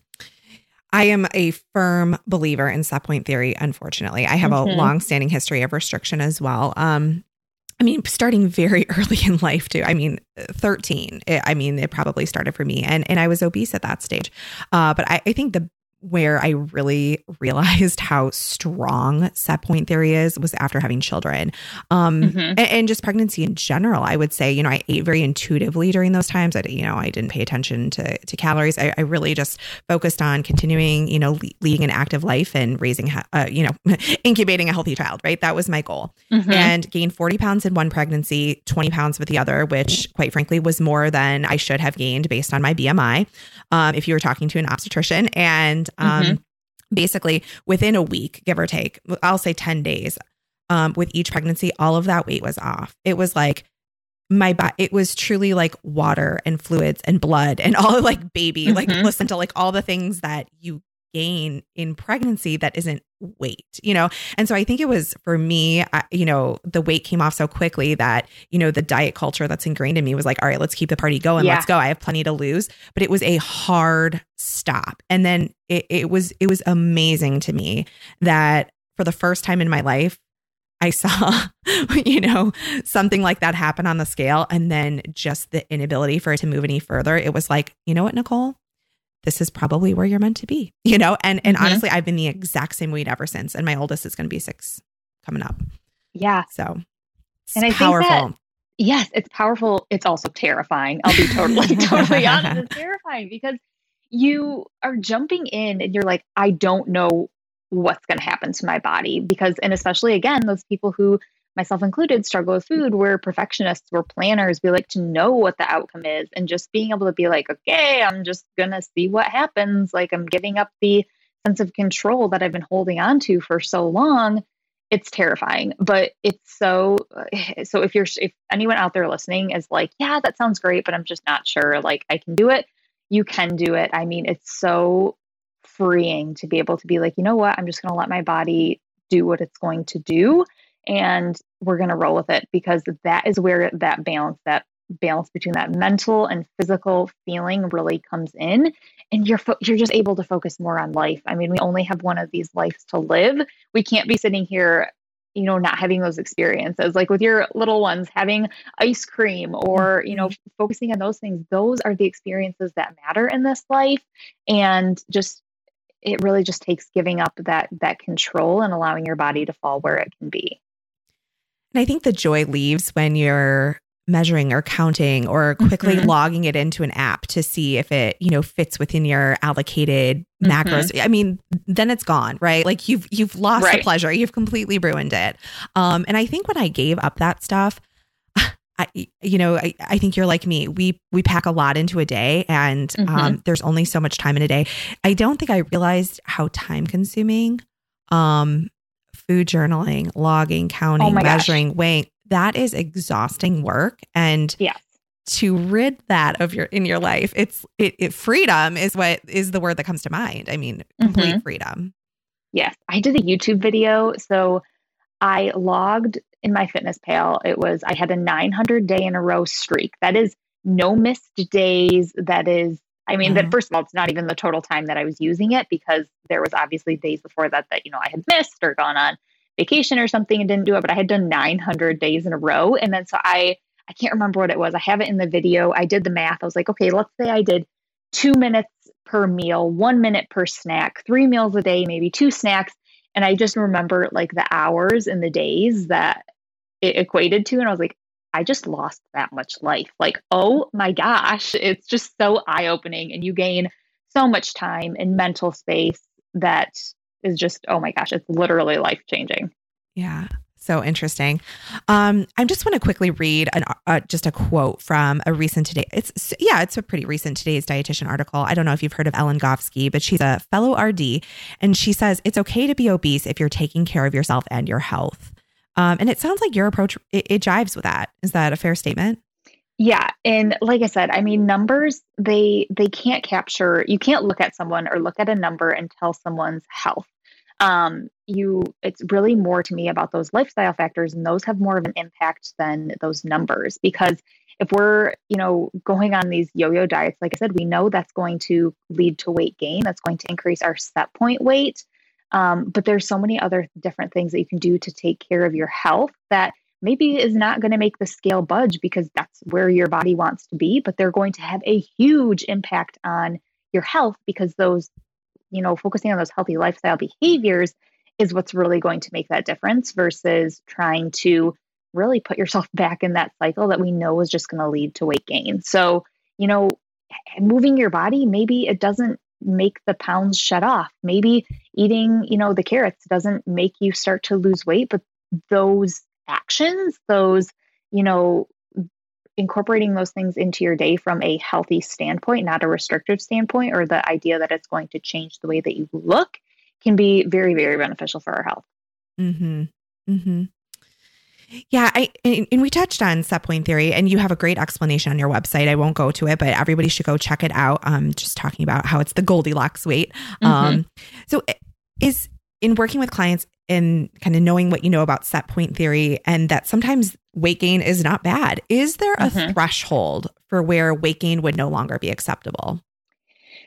I am a firm believer in set point theory. Unfortunately, I have mm-hmm. a long standing history of restriction as well. Um, I mean, starting very early in life too. I mean, thirteen. It, I mean, it probably started for me, and and I was obese at that stage. Uh, but I, I think the where I really realized how strong set point theory is was after having children, um, mm-hmm. and, and just pregnancy in general. I would say, you know, I ate very intuitively during those times. I, you know, I didn't pay attention to, to calories. I, I really just focused on continuing, you know, le- leading an active life and raising, uh, you know, incubating a healthy child, right? That was my goal. Mm-hmm. And gained forty pounds in one pregnancy, twenty pounds with the other, which quite frankly was more than I should have gained based on my B M I. Um, if you were talking to an obstetrician and, Um, mm-hmm. basically within a week, give or take, I'll say ten days, um, with each pregnancy, all of that weight was off. It was like my body, it was truly like water and fluids and blood and all like baby, mm-hmm. like placenta, like all the things that you gain in pregnancy that isn't weight, you know? And so I think it was for me, I, you know, the weight came off so quickly that, you know, the diet culture that's ingrained in me was like, all right, let's keep the party going. Yeah. Let's go. I have plenty to lose, but it was a hard stop. And then it, it was, it was amazing to me that for the first time in my life, I saw, you know, something like that happen on the scale. And then just the inability for it to move any further. It was like, you know what, Nicole? This is probably where you're meant to be, you know? And and mm-hmm. honestly, I've been the exact same weight ever since. And my oldest is going to be six coming up. Yeah. So it's and I powerful. Think that, yes, it's powerful. It's also terrifying. I'll be totally, totally honest. It's terrifying because you are jumping in and you're like, I don't know what's going to happen to my body because, and especially again, those people who, myself included, struggle with food. We're perfectionists, we're planners. We like to know what the outcome is, and just being able to be like, okay, I'm just going to see what happens. Like I'm giving up the sense of control that I've been holding on to for so long. It's terrifying, but it's so, so if you're, if anyone out there listening is like, yeah, that sounds great, but I'm just not sure. Like I can do it. You can do it. I mean, it's so freeing to be able to be like, you know what? I'm just going to let my body do what it's going to do. And we're going to roll with it because that is where that balance, that balance between that mental and physical feeling really comes in. And you're, fo- you're just able to focus more on life. I mean, we only have one of these lives to live. We can't be sitting here, you know, not having those experiences, like with your little ones, having ice cream or, you know, f- focusing on those things. Those are the experiences that matter in this life. And just, it really just takes giving up that, that control and allowing your body to fall where it can be. And I think the joy leaves when you're measuring or counting or quickly mm-hmm. logging it into an app to see if it, you know, fits within your allocated mm-hmm. macros. I mean, then it's gone, right? Like you've, you've lost right. the pleasure. You've completely ruined it. Um, and I think when I gave up that stuff, I, you know, I, I think you're like me. We we pack a lot into a day, and mm-hmm. um, there's only so much time in a day. I don't think I realized how time consuming, um, food journaling, logging, counting, oh measuring, gosh. weighing. That is exhausting work, and yeah. to rid that of your in your life, it's it, it freedom is what is the word that comes to mind. I mean, complete mm-hmm. freedom. Yes, I did a YouTube video, so I logged. In my fitness pal, it was, I had a nine hundred day in a row streak. That is no missed days. That is, I mean, mm-hmm. that first of all, it's not even the total time that I was using it because there was obviously days before that, that, you know, I had missed or gone on vacation or something and didn't do it, but I had done nine hundred days in a row. And then, so I, I can't remember what it was. I have it in the video. I did the math. I was like, okay, let's say I did two minutes per meal, one minute per snack, three meals a day, maybe two snacks. And I just remember like the hours and the days that it equated to. And I was like, I just lost that much life. Like, oh my gosh, it's just so eye-opening. And you gain so much time and mental space that is just, oh my gosh, it's literally life-changing. Yeah. So interesting. Um, I just want to quickly read an, uh, just a quote from a recent today. It's yeah, it's a pretty recent Today's Dietitian article. I don't know if you've heard of Ellen Gofsky, but she's a fellow R D, and she says it's okay to be obese if you're taking care of yourself and your health. Um, and it sounds like your approach it, it jives with that. Is that a fair statement? Yeah, and like I said, I mean numbers they they can't capture. You can't look at someone or look at a number and tell someone's health. Um, you, it's really more to me about those lifestyle factors, and those have more of an impact than those numbers, because if we're, you know, going on these yo-yo diets, like I said, we know that's going to lead to weight gain. That's going to increase our set point weight. Um, but there's so many other different things that you can do to take care of your health that maybe is not going to make the scale budge because that's where your body wants to be, but they're going to have a huge impact on your health because those, you know, focusing on those healthy lifestyle behaviors is what's really going to make that difference versus trying to really put yourself back in that cycle that we know is just going to lead to weight gain. So, you know, moving your body, maybe it doesn't make the pounds shed off. Maybe eating, you know, the carrots doesn't make you start to lose weight, but those actions, those, you know, incorporating those things into your day from a healthy standpoint, not a restrictive standpoint, or the idea that it's going to change the way that you look, can be very, very beneficial for our health. Mm-hmm. Mm-hmm. Yeah. I, and, and we touched on set point theory, and you have a great explanation on your website. I won't go to it, but everybody should go check it out. Um, just talking about how it's the Goldilocks weight. Mm-hmm. Um, so is in working with clients and kind of knowing what you know about set point theory and that sometimes weight gain is not bad. Is there a mm-hmm. threshold for where weight gain would no longer be acceptable?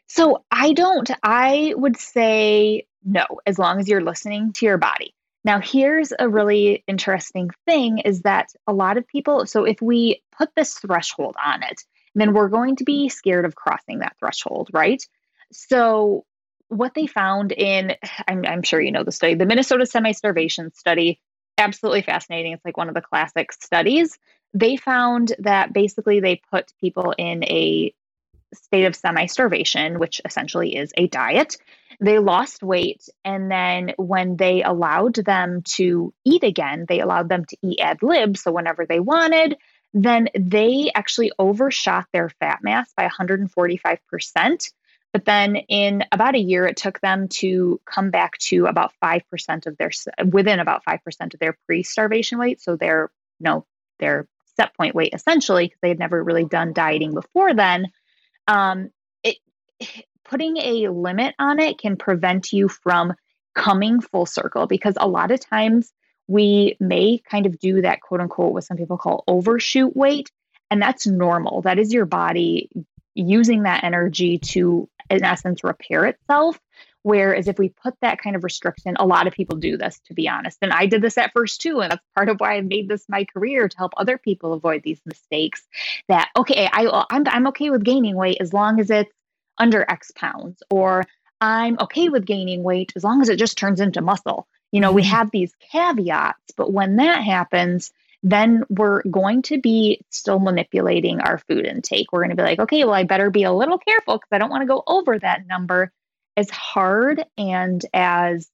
So I don't, I would say no, as long as you're listening to your body. Now, here's a really interesting thing is that a lot of people, so if we put this threshold on it, then we're going to be scared of crossing that threshold, right? So what they found in, I'm, I'm sure you know the study, the Minnesota Semi-Starvation Study, absolutely fascinating. It's like one of the classic studies. They found that basically they put people in a state of semi-starvation, which essentially is a diet. They lost weight. And then when they allowed them to eat again, they allowed them to eat ad lib. So whenever they wanted, then they actually overshot their fat mass by one hundred forty-five percent. But then in about a year, it took them to come back to about five percent of their, within about five percent of their pre-starvation weight. So their, you know, their set point weight essentially, because they had never really done dieting before then. Um, it, putting a limit on it can prevent you from coming full circle, because a lot of times we may kind of do that, quote unquote, what some people call overshoot weight. And that's normal. That is your body using that energy to, in essence, repair itself. Whereas if we put that kind of restriction, a lot of people do this, to be honest. And I did this at first too. And that's part of why I made this my career, to help other people avoid these mistakes that, okay, I, I'm, I'm okay with gaining weight as long as it's under X pounds, or I'm okay with gaining weight as long as it just turns into muscle. You know, we have these caveats, but when that happens, then we're going to be still manipulating our food intake. We're going to be like, okay, well, I better be a little careful because I don't want to go over that number. As hard and as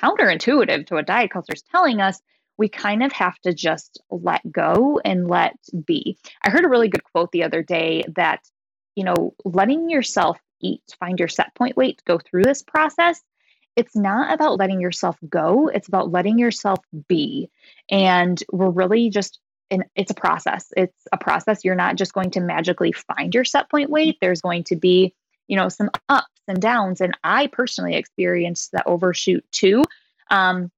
counterintuitive to what diet culture is telling us, we kind of have to just let go and let be. I heard a really good quote the other day that, you know, letting yourself eat, find your set point weight, go through this process. It's not about letting yourself go. It's about letting yourself be. And we're really just, and it's a process. It's a process. You're not just going to magically find your set point weight. There's going to be, you know, some ups and downs. And I personally experienced the overshoot too. Um,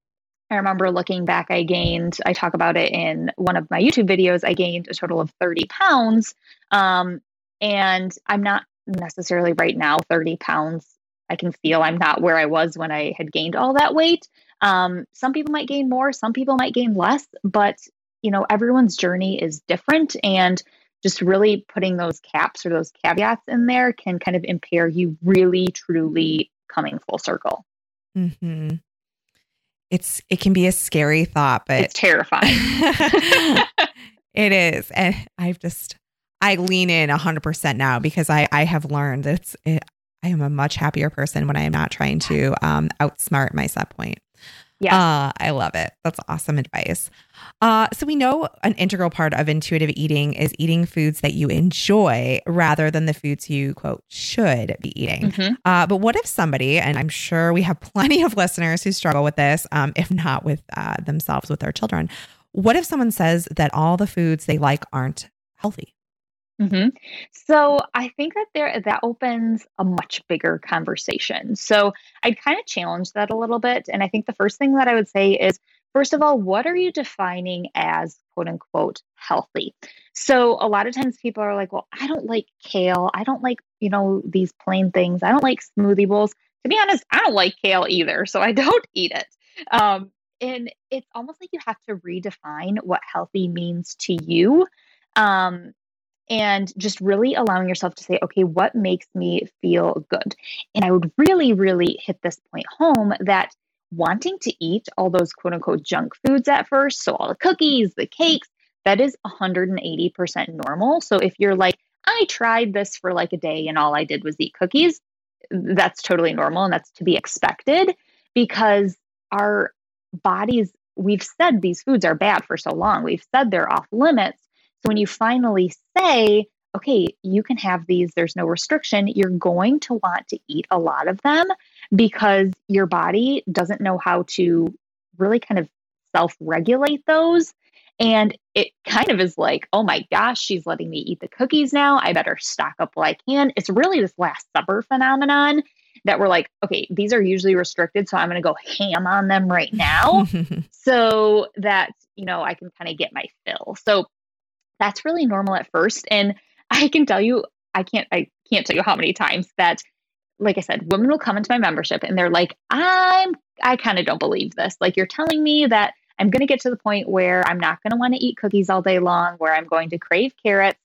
I remember looking back, I gained, I talk about it in one of my YouTube videos, I gained a total of thirty pounds. Um, and I'm not necessarily right now thirty pounds. I can feel I'm not where I was when I had gained all that weight. Um, some people might gain more, some people might gain less, but you know, everyone's journey is different, and just really putting those caps or those caveats in there can kind of impair you really, truly coming full circle. Mm-hmm. It's, it can be a scary thought, but it's terrifying. It is. And I've just, I lean in a hundred percent now, because I, I have learned that it's, it, I am a much happier person when I am not trying to um, outsmart my set point. Yeah. Uh, I love it. That's awesome advice. Uh, so we know an integral part of intuitive eating is eating foods that you enjoy rather than the foods you, quote, should be eating. Mm-hmm. Uh, but what if somebody, and I'm sure we have plenty of listeners who struggle with this, um, if not with uh, themselves, with their children, what if someone says that all the foods they like aren't healthy? Mm-hmm. So I think that there, that opens a much bigger conversation. So I'd kind of challenge that a little bit. And I think the first thing that I would say is, first of all, what are you defining as, quote unquote, healthy? So a lot of times people are like, well, I don't like kale. I don't like, you know, these plain things. I don't like smoothie bowls. To be honest, I don't like kale either. So I don't eat it. Um, And it's almost like you have to redefine what healthy means to you. Um, and just really allowing yourself to say, okay, what makes me feel good? And I would really, really hit this point home that wanting to eat all those quote unquote junk foods at first, so all the cookies, the cakes, that is one hundred eighty percent normal. So if you're like, I tried this for like a day and all I did was eat cookies, that's totally normal. And that's to be expected because our bodies, we've said these foods are bad for so long. We've said they're off limits. So when you finally say, okay, you can have these, there's no restriction, you're going to want to eat a lot of them because your body doesn't know how to really kind of self-regulate those. And it kind of is like, oh my gosh, she's letting me eat the cookies now. I better stock up while I can. It's really this Last Supper phenomenon that we're like, okay, these are usually restricted, so I'm going to go ham on them right now so that, you know, I can kind of get my fill. So that's really normal at first. And I can tell you, I can't, I can't tell you how many times that, like I said, women will come into my membership and they're like, I'm, I kind of don't believe this. Like, you're telling me that I'm going to get to the point where I'm not going to want to eat cookies all day long, where I'm going to crave carrots.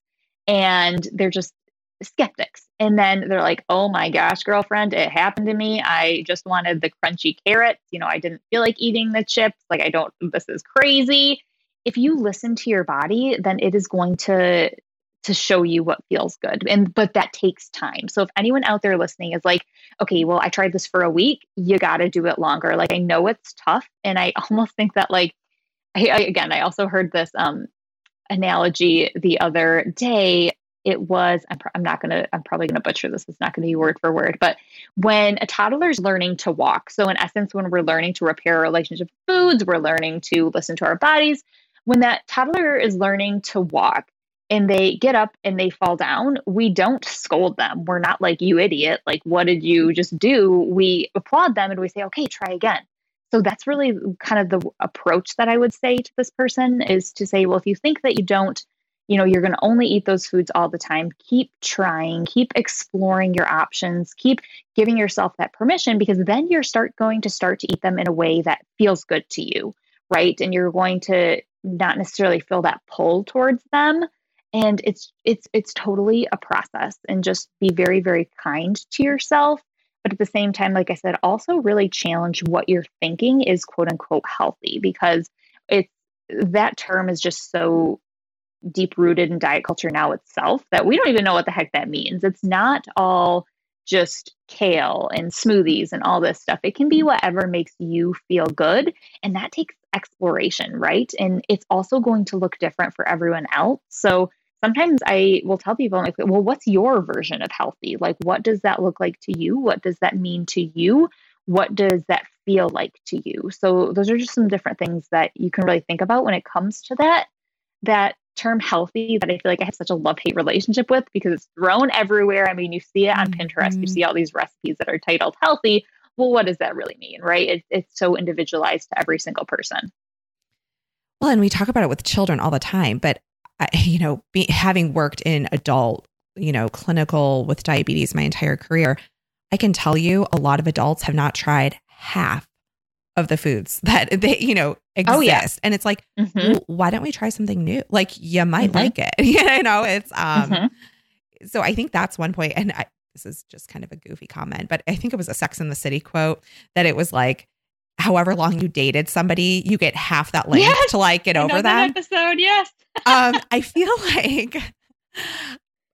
And they're just skeptics. And then they're like, oh my gosh, girlfriend, it happened to me. I just wanted the crunchy carrots. You know, I didn't feel like eating the chips. Like, I don't, this is crazy. If you listen to your body, then it is going to, to show you what feels good. And, but that takes time. So if anyone out there listening is like, okay, well, I tried this for a week, you got to do it longer. Like, I know it's tough. And I almost think that, like, I, I, again, I also heard this um, analogy the other day. It was, I'm, I'm not going to, I'm probably going to butcher this. It's not going to be word for word, but when a toddler's learning to walk. So in essence, when we're learning to repair our relationship with foods, we're learning to listen to our bodies. When that toddler is learning to walk, and they get up and they fall down, we don't scold them. We're not like, you idiot, like, what did you just do? We applaud them and we say, okay, try again. So that's really kind of the approach that I would say to this person is to say, well, if you think that you don't, you know, you're going to only eat those foods all the time, keep trying, keep exploring your options, keep giving yourself that permission, because then you're start going to start to eat them in a way that feels good to you, right? And you're going to not necessarily feel that pull towards them. And it's, it's, it's totally a process, and just be very, very kind to yourself. But at the same time, like I said, also really challenge what you're thinking is quote unquote healthy, because it's, that term is just so deep rooted in diet culture now itself that we don't even know what the heck that means. It's not all just kale and smoothies and all this stuff. It can be whatever makes you feel good. And that takes exploration, right? And it's also going to look different for everyone else. So sometimes I will tell people, like, well, what's your version of healthy? Like, what does that look like to you? What does that mean to you? What does that feel like to you? So those are just some different things that you can really think about when it comes to that, that term healthy, that I feel like I have such a love-hate relationship with, because it's thrown everywhere. I mean, you see it on mm-hmm. Pinterest, you see all these recipes that are titled healthy. Well, what does that really mean, right? It, it's so individualized to every single person. Well, and we talk about it with children all the time, but I, you know, be, having worked in adult, you know, clinical with diabetes my entire career, I can tell you a lot of adults have not tried half of the foods that they, you know, exist. Oh, yeah. And it's like, mm-hmm. well, why don't we try something new? Like, you might mm-hmm. like it. You know, it's, um, mm-hmm. so I think that's one point. And I, this is just kind of a goofy comment, but I think it was a Sex and the City quote that it was like, however long you dated somebody, you get half that length yes! to like get I over them. That episode. Yes. um, I feel like,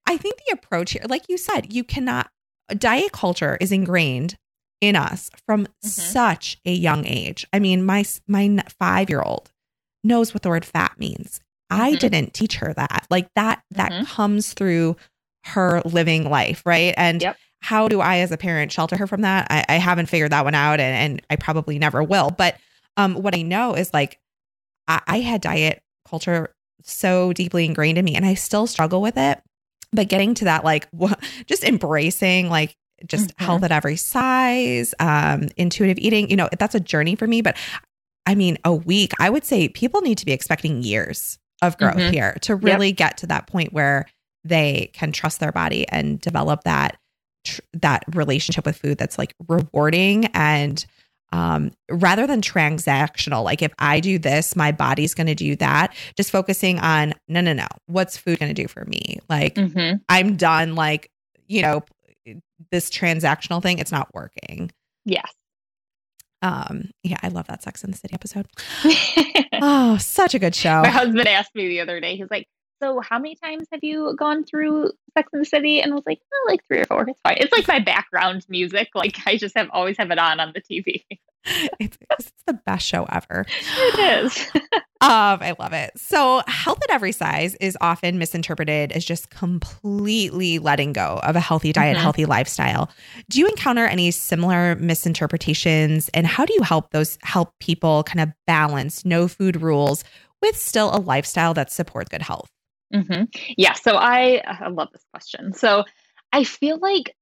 I think the approach here, like you said, you cannot, diet culture is ingrained in us from mm-hmm. such a young age. I mean, my my five-year-old knows what the word fat means. Mm-hmm. I didn't teach her that. Like that that mm-hmm. comes through her living life, right? And yep. how do I as a parent shelter her from that? I, I haven't figured that one out, and, and I probably never will. But um, what I know is, like, I, I had diet culture so deeply ingrained in me, and I still struggle with it. But getting to that, like, w- just embracing, like, just mm-hmm. health at every size, um, intuitive eating, you know, that's a journey for me. But I mean, a week, I would say people need to be expecting years of growth mm-hmm. here to really yep. get to that point where they can trust their body and develop that, tr- that relationship with food that's, like, rewarding and, um, rather than transactional. Like if I do this, my body's going to do that. Just focusing on no, no, no. What's food going to do for me? Like mm-hmm. I'm done. Like, you know, this transactional thing, it's not working. Yes. Um, yeah, I love that Sex and the City episode. Oh, such a good show. My husband asked me the other day, he's like, so how many times have you gone through Sex and the City? And I was like, oh, like three or four. It's fine. It's like my background music. Like I just have always have it on on the T V. it's, it's the best show ever. It is. um, I love it. So health at every size is often misinterpreted as just completely letting go of a healthy diet, mm-hmm. healthy lifestyle. Do you encounter any similar misinterpretations? And how do you help those help people kind of balance no food rules with still a lifestyle that supports good health? Mm-hmm. Yeah. So I, I love this question. So I feel like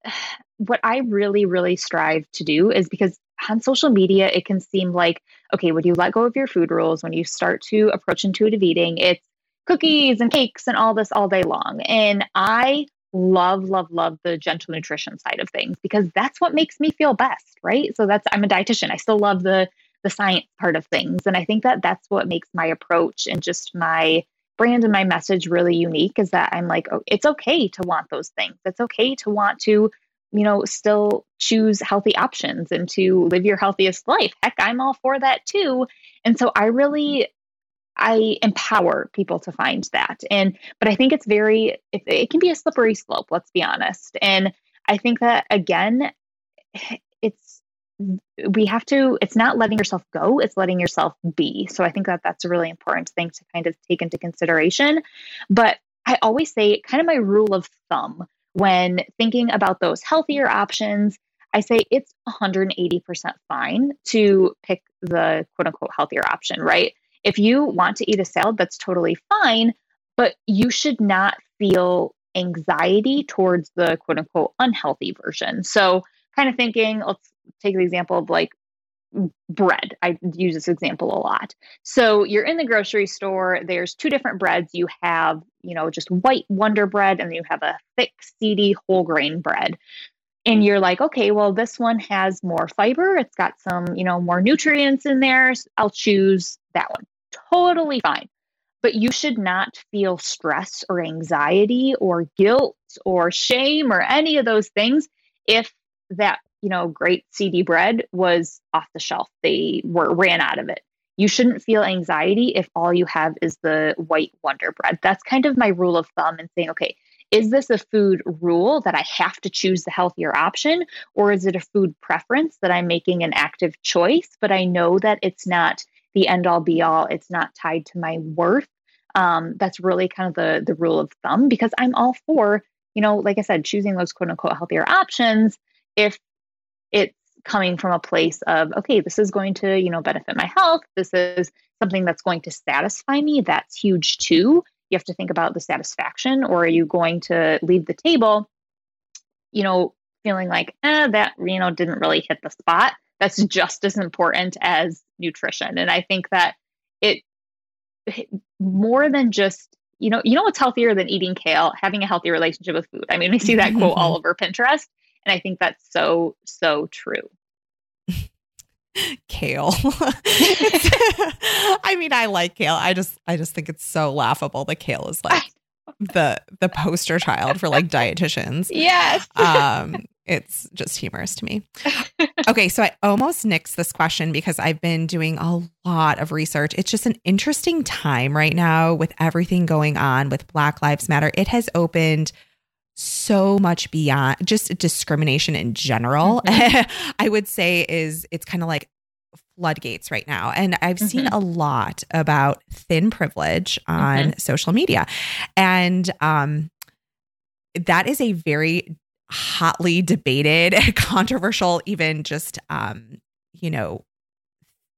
what I really, really strive to do is because on social media, it can seem like, okay, when you let go of your food rules, when you start to approach intuitive eating, it's cookies and cakes and all this all day long. And I love, love, love the gentle nutrition side of things because that's what makes me feel best. Right. So that's, I'm a dietitian. I still love the, the science part of things. And I think that that's what makes my approach and just my brand and my message really unique is that I'm like, oh, it's okay to want those things. It's okay to want to, you know, still choose healthy options and to live your healthiest life. Heck, I'm all for that too. And so I really, I empower people to find that. And, but I think it's very, it, it can be a slippery slope, let's be honest. And I think that again, it's, we have to, it's not letting yourself go, it's letting yourself be. So I think that that's a really important thing to kind of take into consideration. But I always say kind of my rule of thumb when thinking about those healthier options, I say it's one hundred eighty percent fine to pick the quote unquote healthier option, right? If you want to eat a salad, that's totally fine, but you should not feel anxiety towards the quote unquote unhealthy version. So kind of thinking, let's take the example of like bread. I use this example a lot. So you're in the grocery store, there's two different breads. You have, you know, just white Wonder Bread, and you have a thick, seedy whole grain bread. And you're like, okay, well, this one has more fiber. It's got some, you know, more nutrients in there. So I'll choose that one. Totally fine. But you should not feel stress or anxiety or guilt or shame or any of those things if that, you know, great seedy bread was off the shelf. They were ran out of it. You shouldn't feel anxiety if all you have is the white Wonder Bread. That's kind of my rule of thumb and saying, okay, is this a food rule that I have to choose the healthier option? Or is it a food preference that I'm making an active choice, but I know that it's not the end all be all. It's not tied to my worth. Um, that's really kind of the, the rule of thumb because I'm all for, you know, like I said, choosing those quote unquote healthier options if it's coming from a place of, okay, this is going to, you know, benefit my health. This is something that's going to satisfy me. That's huge too. You have to think about the satisfaction, or are you going to leave the table, you know, feeling like, eh, that, you know, didn't really hit the spot. That's just as important as nutrition. And I think that it more than just, you know, you know, what's healthier than eating kale, having a healthy relationship with food. I mean, we see that quote all over Pinterest. And I think that's so, so true. Kale. I mean, I like kale. I just, I just think it's so laughable that kale is like the, the poster child for like dietitians. Yes. Um, it's just humorous to me. Okay. So I almost nixed this question because I've been doing a lot of research. It's just an interesting time right now with everything going on with Black Lives Matter. It has opened so much beyond just discrimination in general. Mm-hmm. I would say is it's kind of like floodgates right now. And I've mm-hmm. seen a lot about thin privilege on mm-hmm. social media. And um, that is a very hotly debated, controversial, even just, um, you know,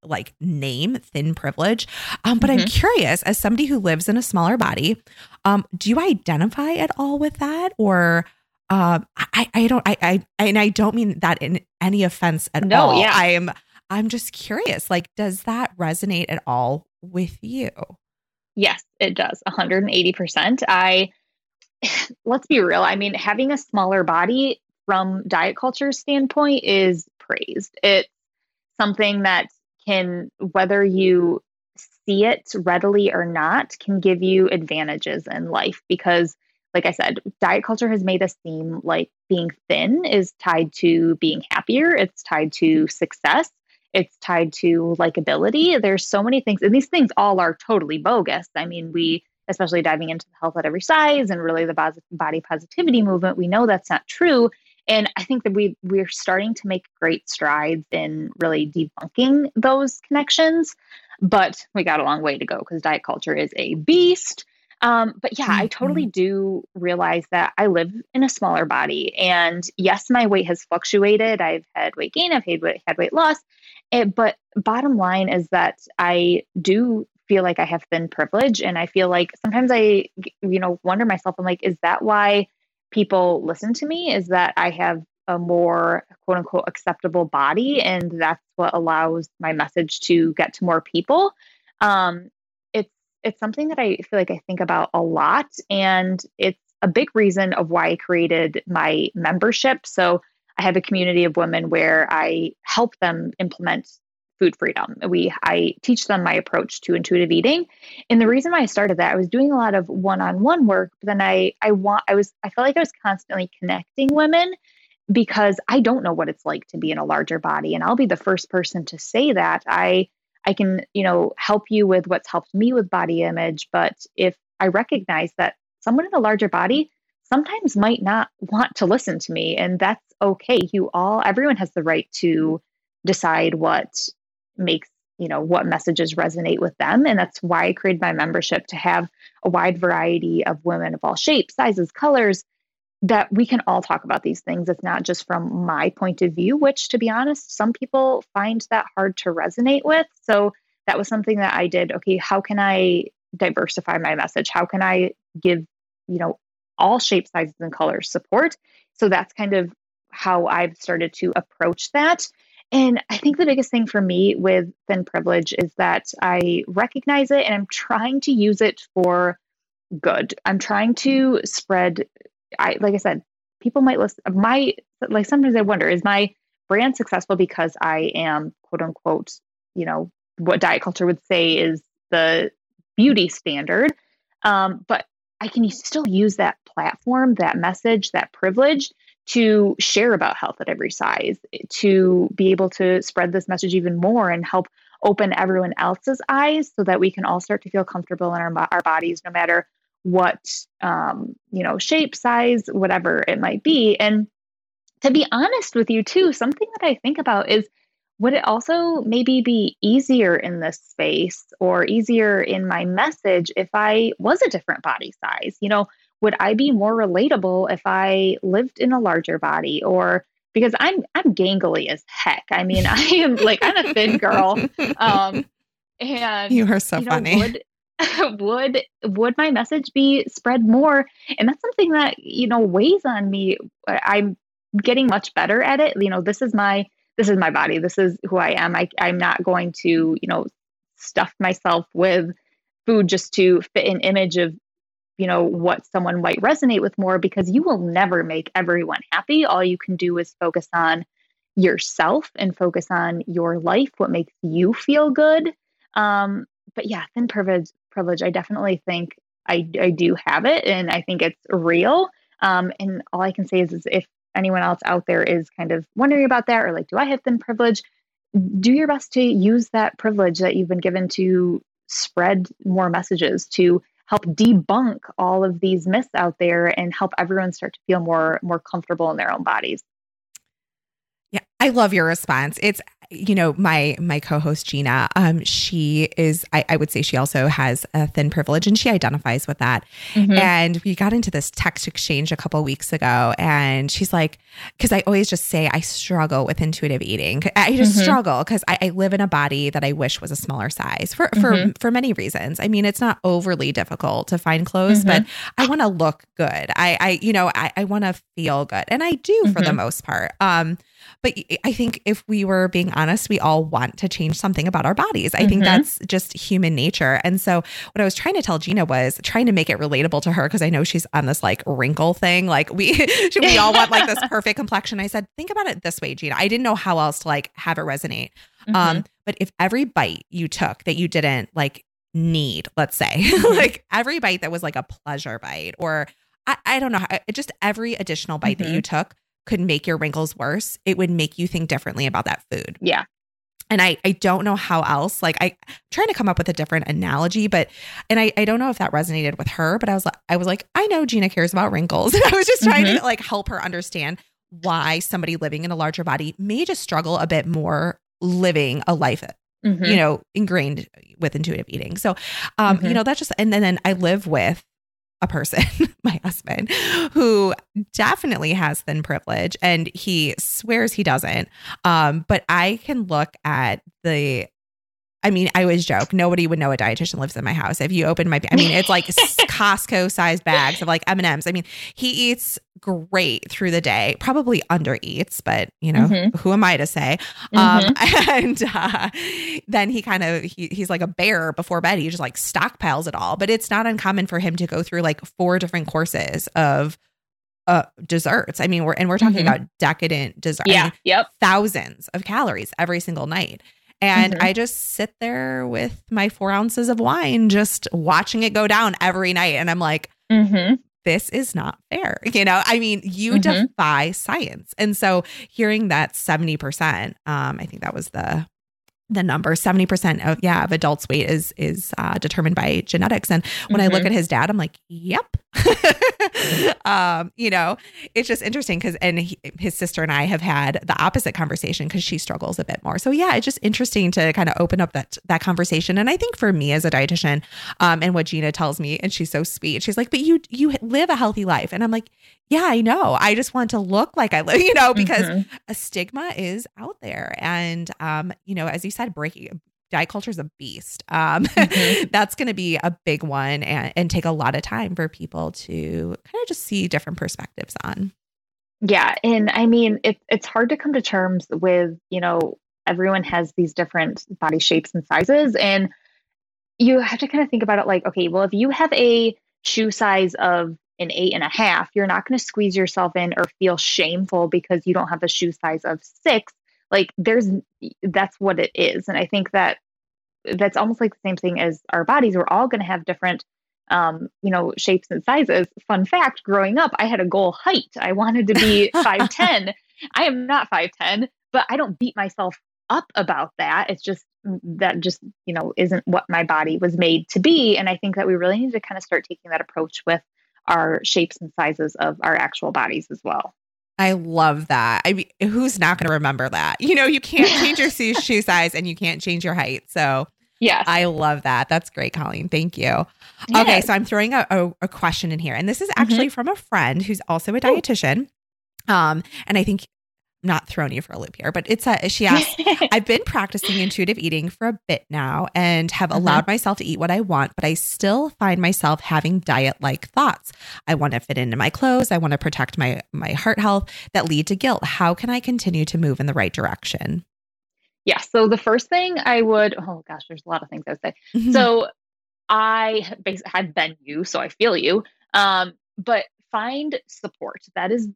like name thin privilege. Um, but mm-hmm. I'm curious, as somebody who lives in a smaller body, um, do you identify at all with that? Or um, I, I don't, I, I, and I don't mean that in any offense at no, all. Yeah. I'm, I'm just curious, like, does that resonate at all with you? Yes, it does. one hundred eighty percent. I, let's be real. I mean, having a smaller body from diet culture standpoint is praised. It's something that can, whether you see it readily or not, can give you advantages in life. Because like I said, diet culture has made us seem like being thin is tied to being happier. It's tied to success. It's tied to likability. There's so many things, and these things all are totally bogus. I mean, we, especially diving into the health at every size and really the body positivity movement, we know that's not true. And I think that we, we're starting to make great strides in really debunking those connections, but we got a long way to go because diet culture is a beast. Um, but yeah, I totally do realize that I live in a smaller body, and yes, my weight has fluctuated. I've had weight gain, I've had weight, had weight loss. It, but bottom line is that I do feel like I have thin privilege. And I feel like sometimes I, you know, wonder myself, I'm like, is that why people listen to me? Is that I have a more quote unquote acceptable body, and that's what allows my message to get to more people? Um, it's, it's something that I feel like I think about a lot, and it's a big reason of why I created my membership. So I have a community of women where I help them implement food freedom. We, I teach them my approach to intuitive eating. And the reason why I started that, I was doing a lot of one-on-one work, but then I, I want, I was, I felt like I was constantly connecting women because I don't know what it's like to be in a larger body. And I'll be the first person to say that. I, I can, you know, help you with what's helped me with body image. But if I recognize that someone in a larger body sometimes might not want to listen to me, and that's okay. You all, everyone has the right to decide what makes, you know, what messages resonate with them. And that's why I created my membership, to have a wide variety of women of all shapes, sizes, colors, that we can all talk about these things. It's not just from my point of view, which, to be honest, some people find that hard to resonate with. So that was something that I did. Okay, how can I diversify my message? How can I give, you know, all shapes, sizes, and colors support? So that's kind of how I've started to approach that. And I think the biggest thing for me with thin privilege is that I recognize it, and I'm trying to use it for good. I'm trying to spread, I, like I said, people might listen. My, like, sometimes I wonder, is my brand successful because I am, quote unquote, you know, what diet culture would say is the beauty standard. Um, but I can still use that platform, that message, that privilege to share about health at every size, to be able to spread this message even more and help open everyone else's eyes so that we can all start to feel comfortable in our our bodies, no matter what, um, you know, shape, size, whatever it might be. And to be honest with you too, something that I think about is, would it also maybe be easier in this space or easier in my message if I was a different body size? You know, would I be more relatable if I lived in a larger body? Or because I'm, I'm gangly as heck. I mean, I am like, I'm a thin girl. Um, and you are so you know, funny. Would, would, would my message be spread more? And that's something that, you know, weighs on me. I'm getting much better at it. You know, this is my, this is my body. This is who I am. I, I'm not going to, you know, stuff myself with food just to fit an image of, you know, what someone might resonate with more, because you will never make everyone happy. All you can do is focus on yourself and focus on your life, what makes you feel good. Um, but yeah, thin privilege, privilege, I definitely think I, I do have it, and I think it's real. Um, and all I can say is, is if anyone else out there is kind of wondering about that, or like, do I have thin privilege? Do your best to use that privilege that you've been given to spread more messages, to help debunk all of these myths out there and help everyone start to feel more, more comfortable in their own bodies. Yeah. I love your response. It's, you know, my, my co-host Gina, um, she is, I, I would say she also has a thin privilege, and she identifies with that. Mm-hmm. And we got into this text exchange a couple of weeks ago, and she's like, cause I always just say, I struggle with intuitive eating. I just mm-hmm. struggle cause I, I live in a body that I wish was a smaller size for, for, mm-hmm. for many reasons. I mean, it's not overly difficult to find clothes, mm-hmm. but I want to look good. I, I, you know, I, I want to feel good, and I do for mm-hmm. the most part. Um, but I think if we were being honest honest, we all want to change something about our bodies. I mm-hmm. think that's just human nature. And so what I was trying to tell Gina was trying to make it relatable to her, because I know she's on this like wrinkle thing. Like we, we all want like this perfect complexion. I said, think about it this way, Gina. I didn't know how else to like have it resonate. Mm-hmm. Um, but if every bite you took that you didn't like need, let's say like every bite that was like a pleasure bite, or I, I don't know, how, just every additional bite mm-hmm. that you took could make your wrinkles worse, it would make you think differently about that food. Yeah. And I, I don't know how else, like I, I'm trying to come up with a different analogy, but, and I, I don't know if that resonated with her, but I was like, I was like, I know Gina cares about wrinkles. And I was just trying mm-hmm. to like help her understand why somebody living in a larger body may just struggle a bit more living a life, mm-hmm. you know, ingrained with intuitive eating. So, um, mm-hmm. you know, that's just, and then, then I live with a person, my husband, who definitely has thin privilege, and he swears he doesn't. Um, but I can look at the, I mean, I always joke, nobody would know a dietitian lives in my house. If you open my, I mean, it's like Costco sized bags of like M and M's. I mean, he eats great through the day, probably under eats, but you know, mm-hmm. who am I to say? Mm-hmm. Um, and uh, then he kind of, he, he's like a bear before bed. He just like stockpiles it all, but it's not uncommon for him to go through like four different courses of uh, desserts. I mean, we're, and we're talking mm-hmm. about decadent dessert. Yeah. I mean, yep. Thousands of calories every single night. And mm-hmm. I just sit there with my four ounces of wine, just watching it go down every night. And I'm like, mm-hmm. this is not fair. You know, I mean, you mm-hmm. defy science. And so hearing that seventy percent, um, I think that was the the number, seventy percent of, yeah, of adults' weight is is uh, determined by genetics. And when mm-hmm. I look at his dad, I'm like, yep. um, you know, it's just interesting because, and he, his sister and I have had the opposite conversation because she struggles a bit more. So yeah, it's just interesting to kind of open up that, that conversation. And I think for me as a dietitian, um, and what Gina tells me, and she's so sweet, she's like, but you, you live a healthy life. And I'm like, yeah, I know. I just want to look like I live, you know, because mm-hmm. a stigma is out there. And, um, you know, as you said, breaking diet culture is a beast. Um, mm-hmm. that's going to be a big one, and, and take a lot of time for people to kind of just see different perspectives on. Yeah. And I mean, it, it's hard to come to terms with, you know, everyone has these different body shapes and sizes, and you have to kind of think about it like, okay, well, if you have a shoe size of an eight and a half, you're not going to squeeze yourself in or feel shameful because you don't have a shoe size of six. Like there's, that's what it is. And I think that that's almost like the same thing as our bodies. We're all going to have different, um, you know, shapes and sizes. Fun fact, growing up, I had a goal height. I wanted to be five ten. I am not five ten, but I don't beat myself up about that. It's just that just, you know, isn't what my body was made to be. And I think that we really need to kind of start taking that approach with our shapes and sizes of our actual bodies as well. I love that. I mean, who's not going to remember that? You know, you can't change your shoe size and you can't change your height. So yes. I love that. That's great, Colleen. Thank you. Yes. Okay. So I'm throwing a, a, a question in here, and this is actually mm-hmm. from a friend who's also a dietitian. Oh. Um, and I think not throwing you for a loop here, but it's a, she asked, I've been practicing intuitive eating for a bit now and have mm-hmm. allowed myself to eat what I want, but I still find myself having diet-like thoughts. I want to fit into my clothes. I want to protect my, my heart health that lead to guilt. How can I continue to move in the right direction? Yeah. So the first thing I would, oh gosh, there's a lot of things I would say. Mm-hmm. So I basically have been you, so I feel you. Um, but find support. That is,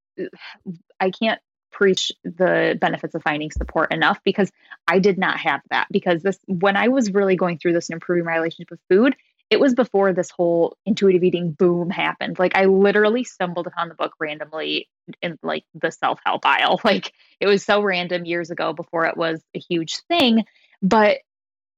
I can't preach the benefits of finding support enough, because I did not have that. Because this, when I was really going through this and improving my relationship with food, it was before this whole intuitive eating boom happened. Like I literally stumbled upon the book randomly in like the self-help aisle. Like it was so random years ago before it was a huge thing. But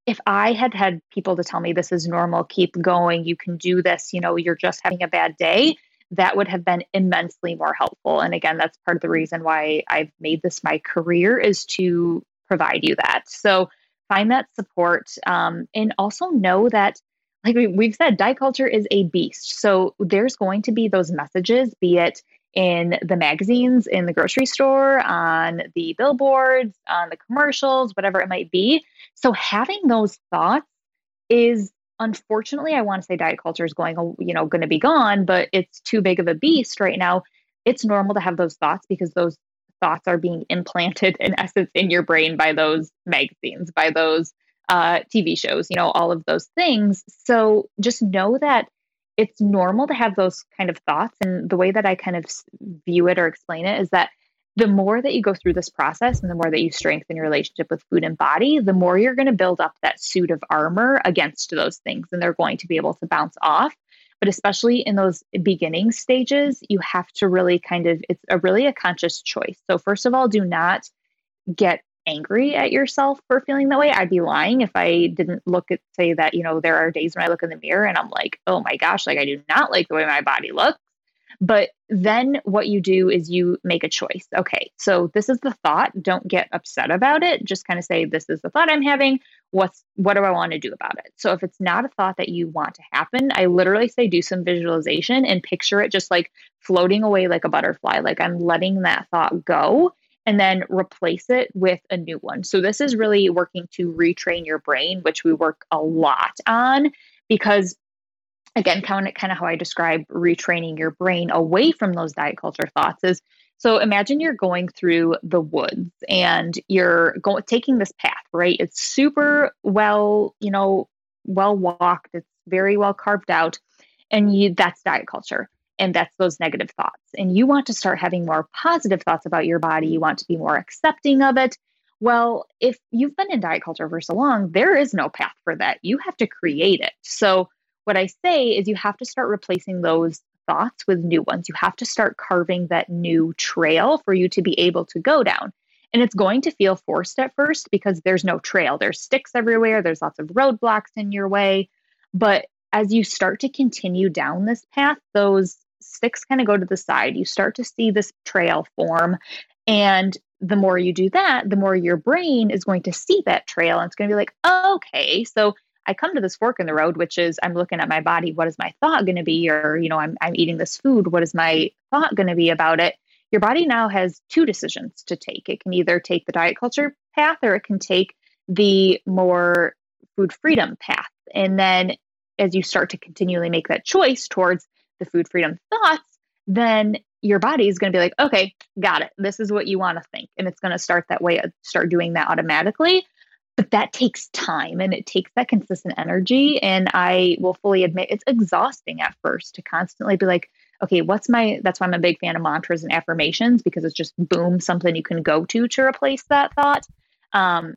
if I had had people to tell me this is normal, keep going, you can do this, you know, you're just having a bad day, that would have been immensely more helpful. And again, that's part of the reason why I've made this my career, is to provide you that. So find that support. Um, and also know that, like we've said, diet culture is a beast. So there's going to be those messages, be it in the magazines, in the grocery store, on the billboards, on the commercials, whatever it might be. So having those thoughts is, unfortunately, I want to say diet culture is going, you know, going to be gone, but it's too big of a beast right now. It's normal to have those thoughts, because those thoughts are being implanted in essence in your brain by those magazines, by those uh, T V shows, you know, all of those things. So just know that it's normal to have those kind of thoughts. And the way that I kind of view it or explain it is that the more that you go through this process and the more that you strengthen your relationship with food and body, the more you're going to build up that suit of armor against those things. And they're going to be able to bounce off. But especially in those beginning stages, you have to really kind of, it's a really a conscious choice. So first of all, do not get angry at yourself for feeling that way. I'd be lying if I didn't look at, say that, you know, there are days when I look in the mirror and I'm like, oh my gosh, like I do not like the way my body looks. But then what you do is you make a choice. Okay, so this is the thought. Don't get upset about it. Just kind of say, this is the thought I'm having. What's, what do I want to do about it? So if it's not a thought that you want to happen, I literally say do some visualization and picture it just like floating away like a butterfly. Like I'm letting that thought go and then replace it with a new one. So this is really working to retrain your brain, which we work a lot on because again, kind of, kind of how I describe retraining your brain away from those diet culture thoughts is, so imagine you're going through the woods and you're going taking this path, right? It's super well, you know, well walked. It's very well carved out, and you, that's diet culture, and that's those negative thoughts. And you want to start having more positive thoughts about your body. You want to be more accepting of it. Well, if you've been in diet culture for so long, there is no path for that. You have to create it. So what I say is you have to start replacing those thoughts with new ones. You have to start carving that new trail for you to be able to go down. And it's going to feel forced at first because there's no trail. There's sticks everywhere. There's lots of roadblocks in your way. But as you start to continue down this path, those sticks kind of go to the side. You start to see this trail form. And the more you do that, the more your brain is going to see that trail. And it's going to be like, oh, okay, so I come to this fork in the road, which is I'm looking at my body. What is my thought going to be? Or, you know, I'm, I'm eating this food. What is my thought going to be about it? Your body now has two decisions to take. It can either take the diet culture path or it can take the more food freedom path. And then as you start to continually make that choice towards the food freedom thoughts, then your body is going to be like, okay, got it. This is what you want to think. And it's going to start that way, start doing that automatically. But that takes time and it takes that consistent energy. And I will fully admit it's exhausting at first to constantly be like, okay, what's my, that's why I'm a big fan of mantras and affirmations, because it's just boom, something you can go to to replace that thought. Um,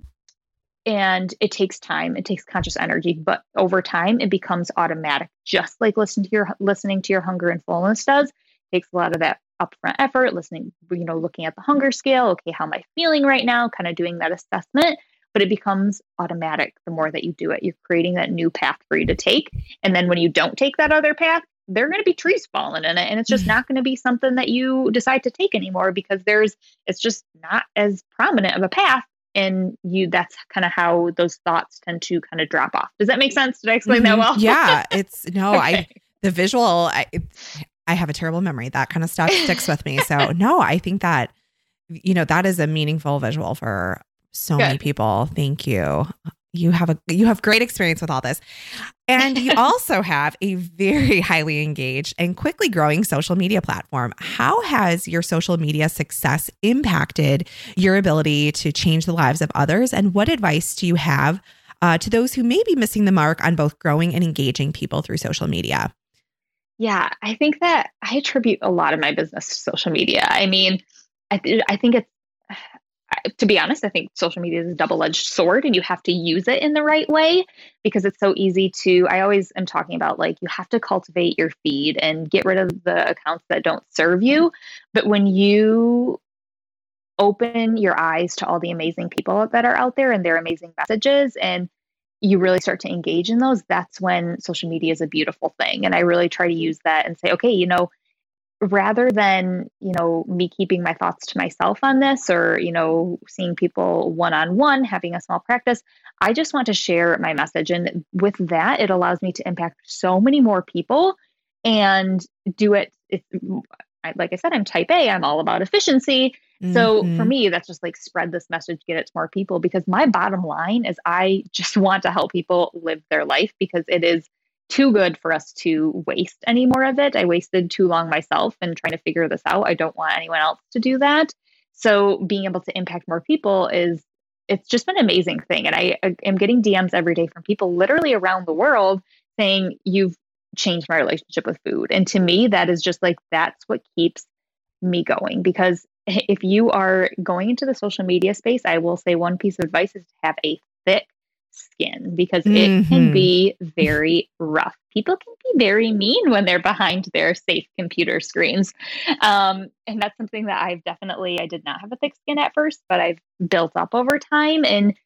and it takes time, it takes conscious energy, but over time it becomes automatic, just like listening to your, listening to your hunger and fullness does. It takes a lot of that upfront effort, listening, you know, looking at the hunger scale. Okay, how am I feeling right now? Kind of doing that assessment. But it becomes automatic the more that you do it. You're creating that new path for you to take. And then when you don't take that other path, there are going to be trees falling in it. And it's just not going to be something that you decide to take anymore because there's, it's just not as prominent of a path. And you, that's kind of how those thoughts tend to kind of drop off. Does that make sense? Did I explain mm-hmm. that well? Yeah, it's no, okay. I, the visual, I, I have a terrible memory. That kind of stuff sticks with me. So no, I think that, you know, that is a meaningful visual for so Good. Many people. Thank you. You have a, you have great experience with all this. And you also have a very highly engaged and quickly growing social media platform. How has your social media success impacted your ability to change the lives of others? And what advice do you have uh, to those who may be missing the mark on both growing and engaging people through social media? Yeah, I think that I attribute a lot of my business to social media. I mean, I, th- I think it's, to be honest, I think social media is a double-edged sword and you have to use it in the right way because it's so easy to, I always am talking about like, you have to cultivate your feed and get rid of the accounts that don't serve you. But when you open your eyes to all the amazing people that are out there and their amazing messages and you really start to engage in those, that's when social media is a beautiful thing. And I really try to use that and say, okay, you know, rather than, you know, me keeping my thoughts to myself on this or, you know, seeing people one-on-one, having a small practice, I just want to share my message. And with that, it allows me to impact so many more people and do it. It's, like I said, I'm type A, I'm all about efficiency. Mm-hmm. So for me, that's just like spread this message, get it to more people, because my bottom line is I just want to help people live their life because it is too good for us to waste any more of it. I wasted too long myself and trying to figure this out. I don't want anyone else to do that. So being able to impact more people is, it's just an amazing thing. And I, I am getting D Ms every day from people literally around the world saying, you've changed my relationship with food. And to me, that is just like, that's what keeps me going. Because if you are going into the social media space, I will say one piece of advice is to have a thick skin, because mm-hmm. it can be very rough. People can be very mean when they're behind their safe computer screens. Um, and that's something that I've definitely, I did not have a thick skin at first, but I've built up over time. And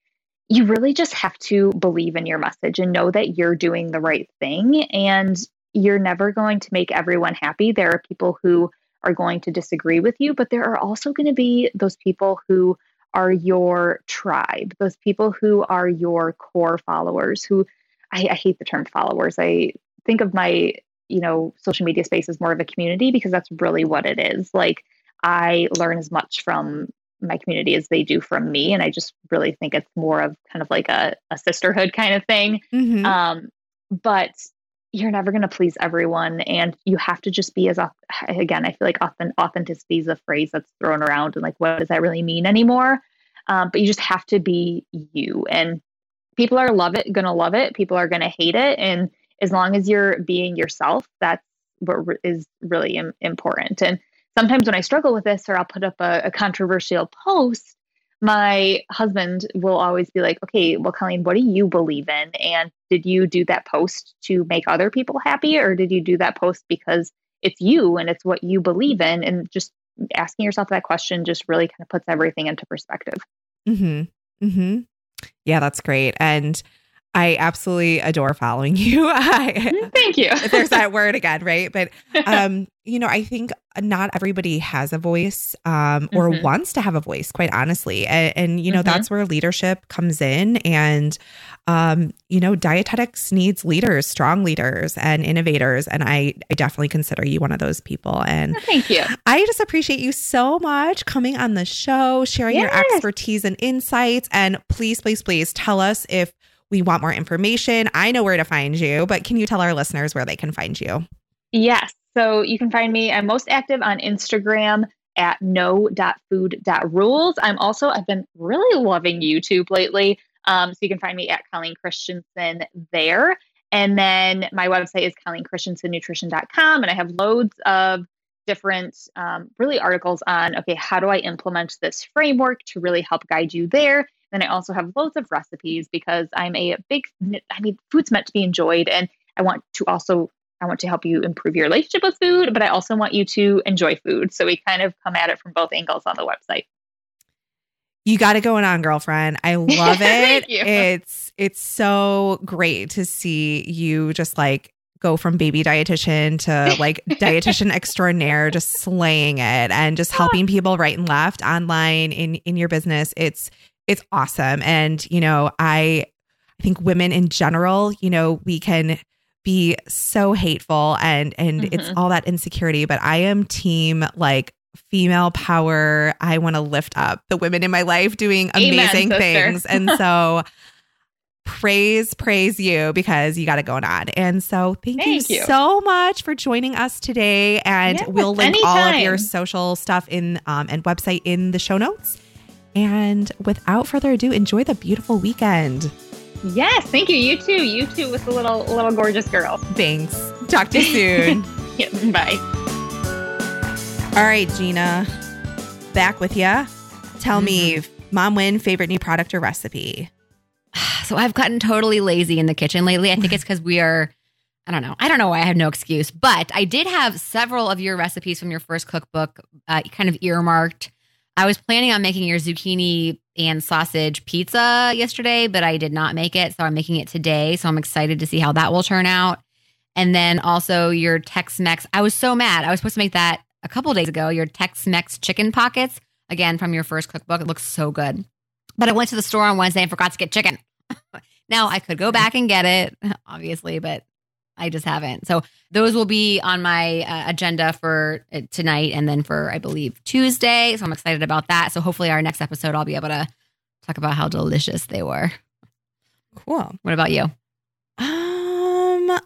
you really just have to believe in your message and know that you're doing the right thing. And you're never going to make everyone happy. There are people who are going to disagree with you, but there are also going to be those people who are your tribe, those people who are your core followers, who I, I hate the term followers. I think of my, you know, social media space as more of a community, because that's really what it is. Like, I learn as much from my community as they do from me. And I just really think it's more of kind of like a, a sisterhood kind of thing. Mm-hmm. Um, but you're never going to please everyone. And you have to just be as, again, I feel like often authenticity is a phrase that's thrown around, and like, what does that really mean anymore? Um, but you just have to be you, and people are love it, going to love it. People are going to hate it. And as long as you're being yourself, that's what re- is really im- important. And sometimes when I struggle with this, or I'll put up a, a controversial post, my husband will always be like, okay, well, Colleen, what do you believe in? And did you do that post to make other people happy? Or did you do that post because it's you and it's what you believe in? And just asking yourself that question just really kind of puts everything into perspective. Mm-hmm. Mm-hmm. Yeah, that's great. And I absolutely adore following you. I, Thank you. There's that word again, right? But, um, you know, I think not everybody has a voice um, or mm-hmm. wants to have a voice, quite honestly. And, and you know, mm-hmm. that's where leadership comes in. And, um, you know, dietetics needs leaders, strong leaders and innovators. And I, I definitely consider you one of those people. And oh, thank you. I just appreciate you so much coming on the show, sharing yes. your expertise and insights. And please, please, please tell us if we want more information. I know where to find you, but can you tell our listeners where they can find you? Yes. So you can find me. I'm most active on Instagram at no dot food dot rules. I'm also, I've been really loving YouTube lately. Um, so you can find me at Colleen Christensen there. And then my website is colleen christensen nutrition dot com. And I have loads of different um, really articles on, okay, how do I implement this framework to really help guide you there? Then I also have loads of recipes, because I'm a big, I mean, food's meant to be enjoyed. And I want to also, I want to help you improve your relationship with food, but I also want you to enjoy food. So we kind of come at it from both angles on the website. You got it going on, girlfriend. I love it. Thank you. It's, it's so great to see you just like go from baby dietitian to like dietitian extraordinaire, just slaying it and just helping people right and left online in, in your business. It's, It's awesome. And, you know, I, I think women in general, you know, we can be so hateful and, and mm-hmm. it's all that insecurity, but I am team like female power. I want to lift up the women in my life doing amazing Amen, things. And so praise, praise you, because you got it going on. And so thank, thank you, you so much for joining us today. And yes, we'll link anytime. all of your social stuff in um, and website in the show notes. And without further ado, enjoy the beautiful weekend. Yes, thank you. You too. You too with the little little gorgeous girl. Thanks. Talk to you soon. Yeah, bye. All right, Gina. Back with ya. Tell mm-hmm. me, Mom Win, favorite new product or recipe? So I've gotten totally lazy in the kitchen lately. I think it's because we are, I don't know. I don't know why. I have no excuse. But I did have several of your recipes from your first cookbook uh, kind of earmarked. I was planning on making your zucchini and sausage pizza yesterday, but I did not make it. So I'm making it today. So I'm excited to see how that will turn out. And then also your Tex-Mex. I was so mad. I was supposed to make that a couple days ago. Your Tex-Mex chicken pockets, again, from your first cookbook. It looks so good. But I went to the store on Wednesday and forgot to get chicken. Now I could go back and get it, obviously, but I just haven't. So those will be on my uh, agenda for tonight and then for, I believe, Tuesday. So I'm excited about that. So hopefully our next episode, I'll be able to talk about how delicious they were. Cool. What about you? Um,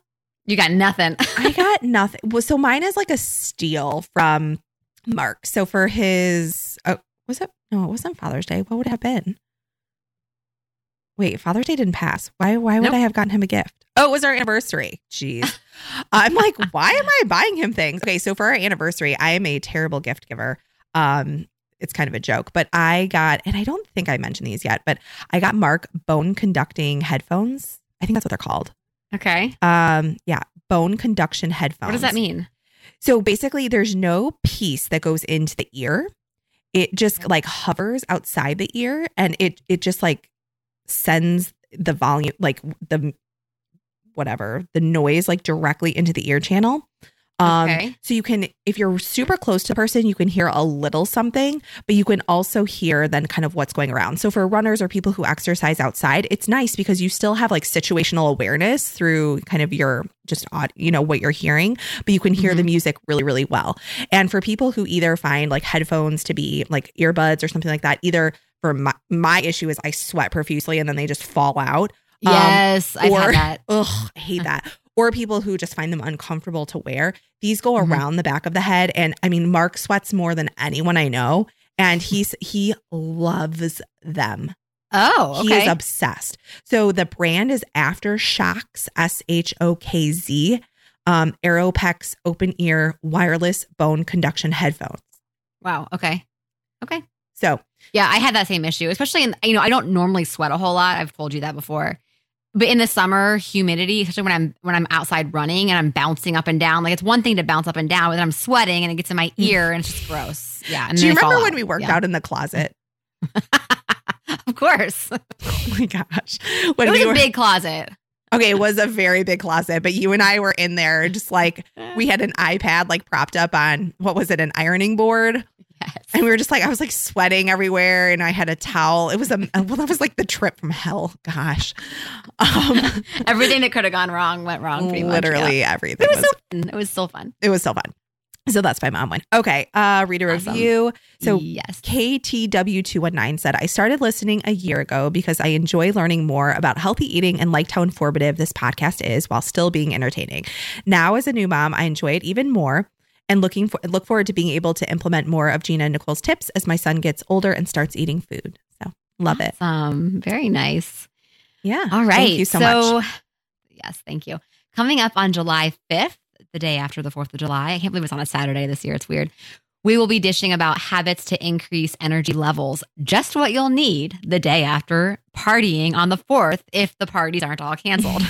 You got nothing. I got nothing. Well, so mine is like a steal from Mark. So for his, uh, Was it? No, it wasn't Father's Day. What would it have been? Wait, Father's Day didn't pass. Why Why would nope. I have gotten him a gift? Oh, it was our anniversary. Jeez. I'm like, why am I buying him things? Okay, so for our anniversary, I am a terrible gift giver. Um, it's kind of a joke, but I got, and I don't think I mentioned these yet, but I got Mark bone conducting headphones. I think that's what they're called. Okay. Um, yeah, bone conduction headphones. What does that mean? So basically there's no piece that goes into the ear. It just like hovers outside the ear, and it it just like sends the volume, like the whatever, the noise like directly into the ear channel. Um, okay. So you can, if you're super close to the person, you can hear a little something, but you can also hear then kind of what's going around. So for runners or people who exercise outside, it's nice because you still have like situational awareness through kind of your just odd, you know, what you're hearing, but you can hear mm-hmm. the music really, really well. And for people who either find like headphones to be like earbuds or something like that, either for my, my issue is I sweat profusely and then they just fall out. Yes. Um, I've or, had that. Ugh, I hate that. Or people who just find them uncomfortable to wear. These go mm-hmm. around the back of the head. And I mean, Mark sweats more than anyone I know. And he's he loves them. Oh, okay. He is obsessed. So the brand is Aftershocks, S H O K Z, um, AeroPex open ear wireless bone conduction headphones. Wow. Okay. Okay. So. Yeah, I had that same issue, especially in, you know, I don't normally sweat a whole lot. I've told you that before. But in the summer, humidity, especially when I'm when I'm outside running and I'm bouncing up and down, like it's one thing to bounce up and down, but then I'm sweating and it gets in my ear and it's just gross. Yeah. And do you remember when we worked yeah. out in the closet? Of course. Oh my gosh. When it was we a were, big closet. Okay, it was a very big closet, but you and I were in there just like we had an iPad like propped up on, what was it, an ironing board? Yes. And we were just like, I was like sweating everywhere and I had a towel. It was a, well, that was like the trip from hell. Gosh. Um, everything that could have gone wrong went wrong pretty much. Literally yeah. everything. It was, was so fun. It was still fun. It was still fun. So that's my mom one. Okay. Uh, read a awesome. review. So yes. K T W two one nine said, I started listening a year ago because I enjoy learning more about healthy eating and liked how informative this podcast is while still being entertaining. Now as a new mom, I enjoy it even more. And looking for look forward to being able to implement more of Gina and Nicole's tips as my son gets older and starts eating food. So love it. Um, very nice. Yeah. All right. Thank you so, so much. Yes, thank you. Coming up on July fifth, the day after the fourth of July. I can't believe it's on a Saturday this year. It's weird. We will be dishing about habits to increase energy levels. Just what you'll need the day after partying on the fourth if the parties aren't all canceled.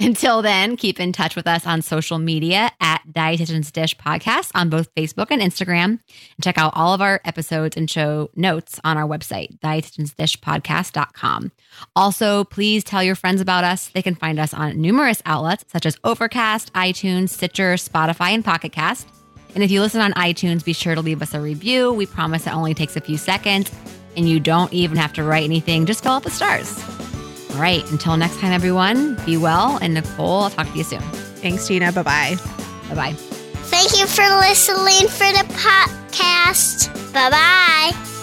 Until then, keep in touch with us on social media at Dietitian's Dish Podcast on both Facebook and Instagram. And check out all of our episodes and show notes on our website, dietitians dish podcast dot com. Also, please tell your friends about us. They can find us on numerous outlets such as Overcast, iTunes, Stitcher, Spotify, and Pocket Cast. And if you listen on iTunes, be sure to leave us a review. We promise it only takes a few seconds, and you don't even have to write anything. Just fill out the stars. All right. Until next time, everyone, be well. And Nicole, I'll talk to you soon. Thanks, Gina. Bye-bye. Bye-bye. Thank you for listening for the podcast. Bye-bye.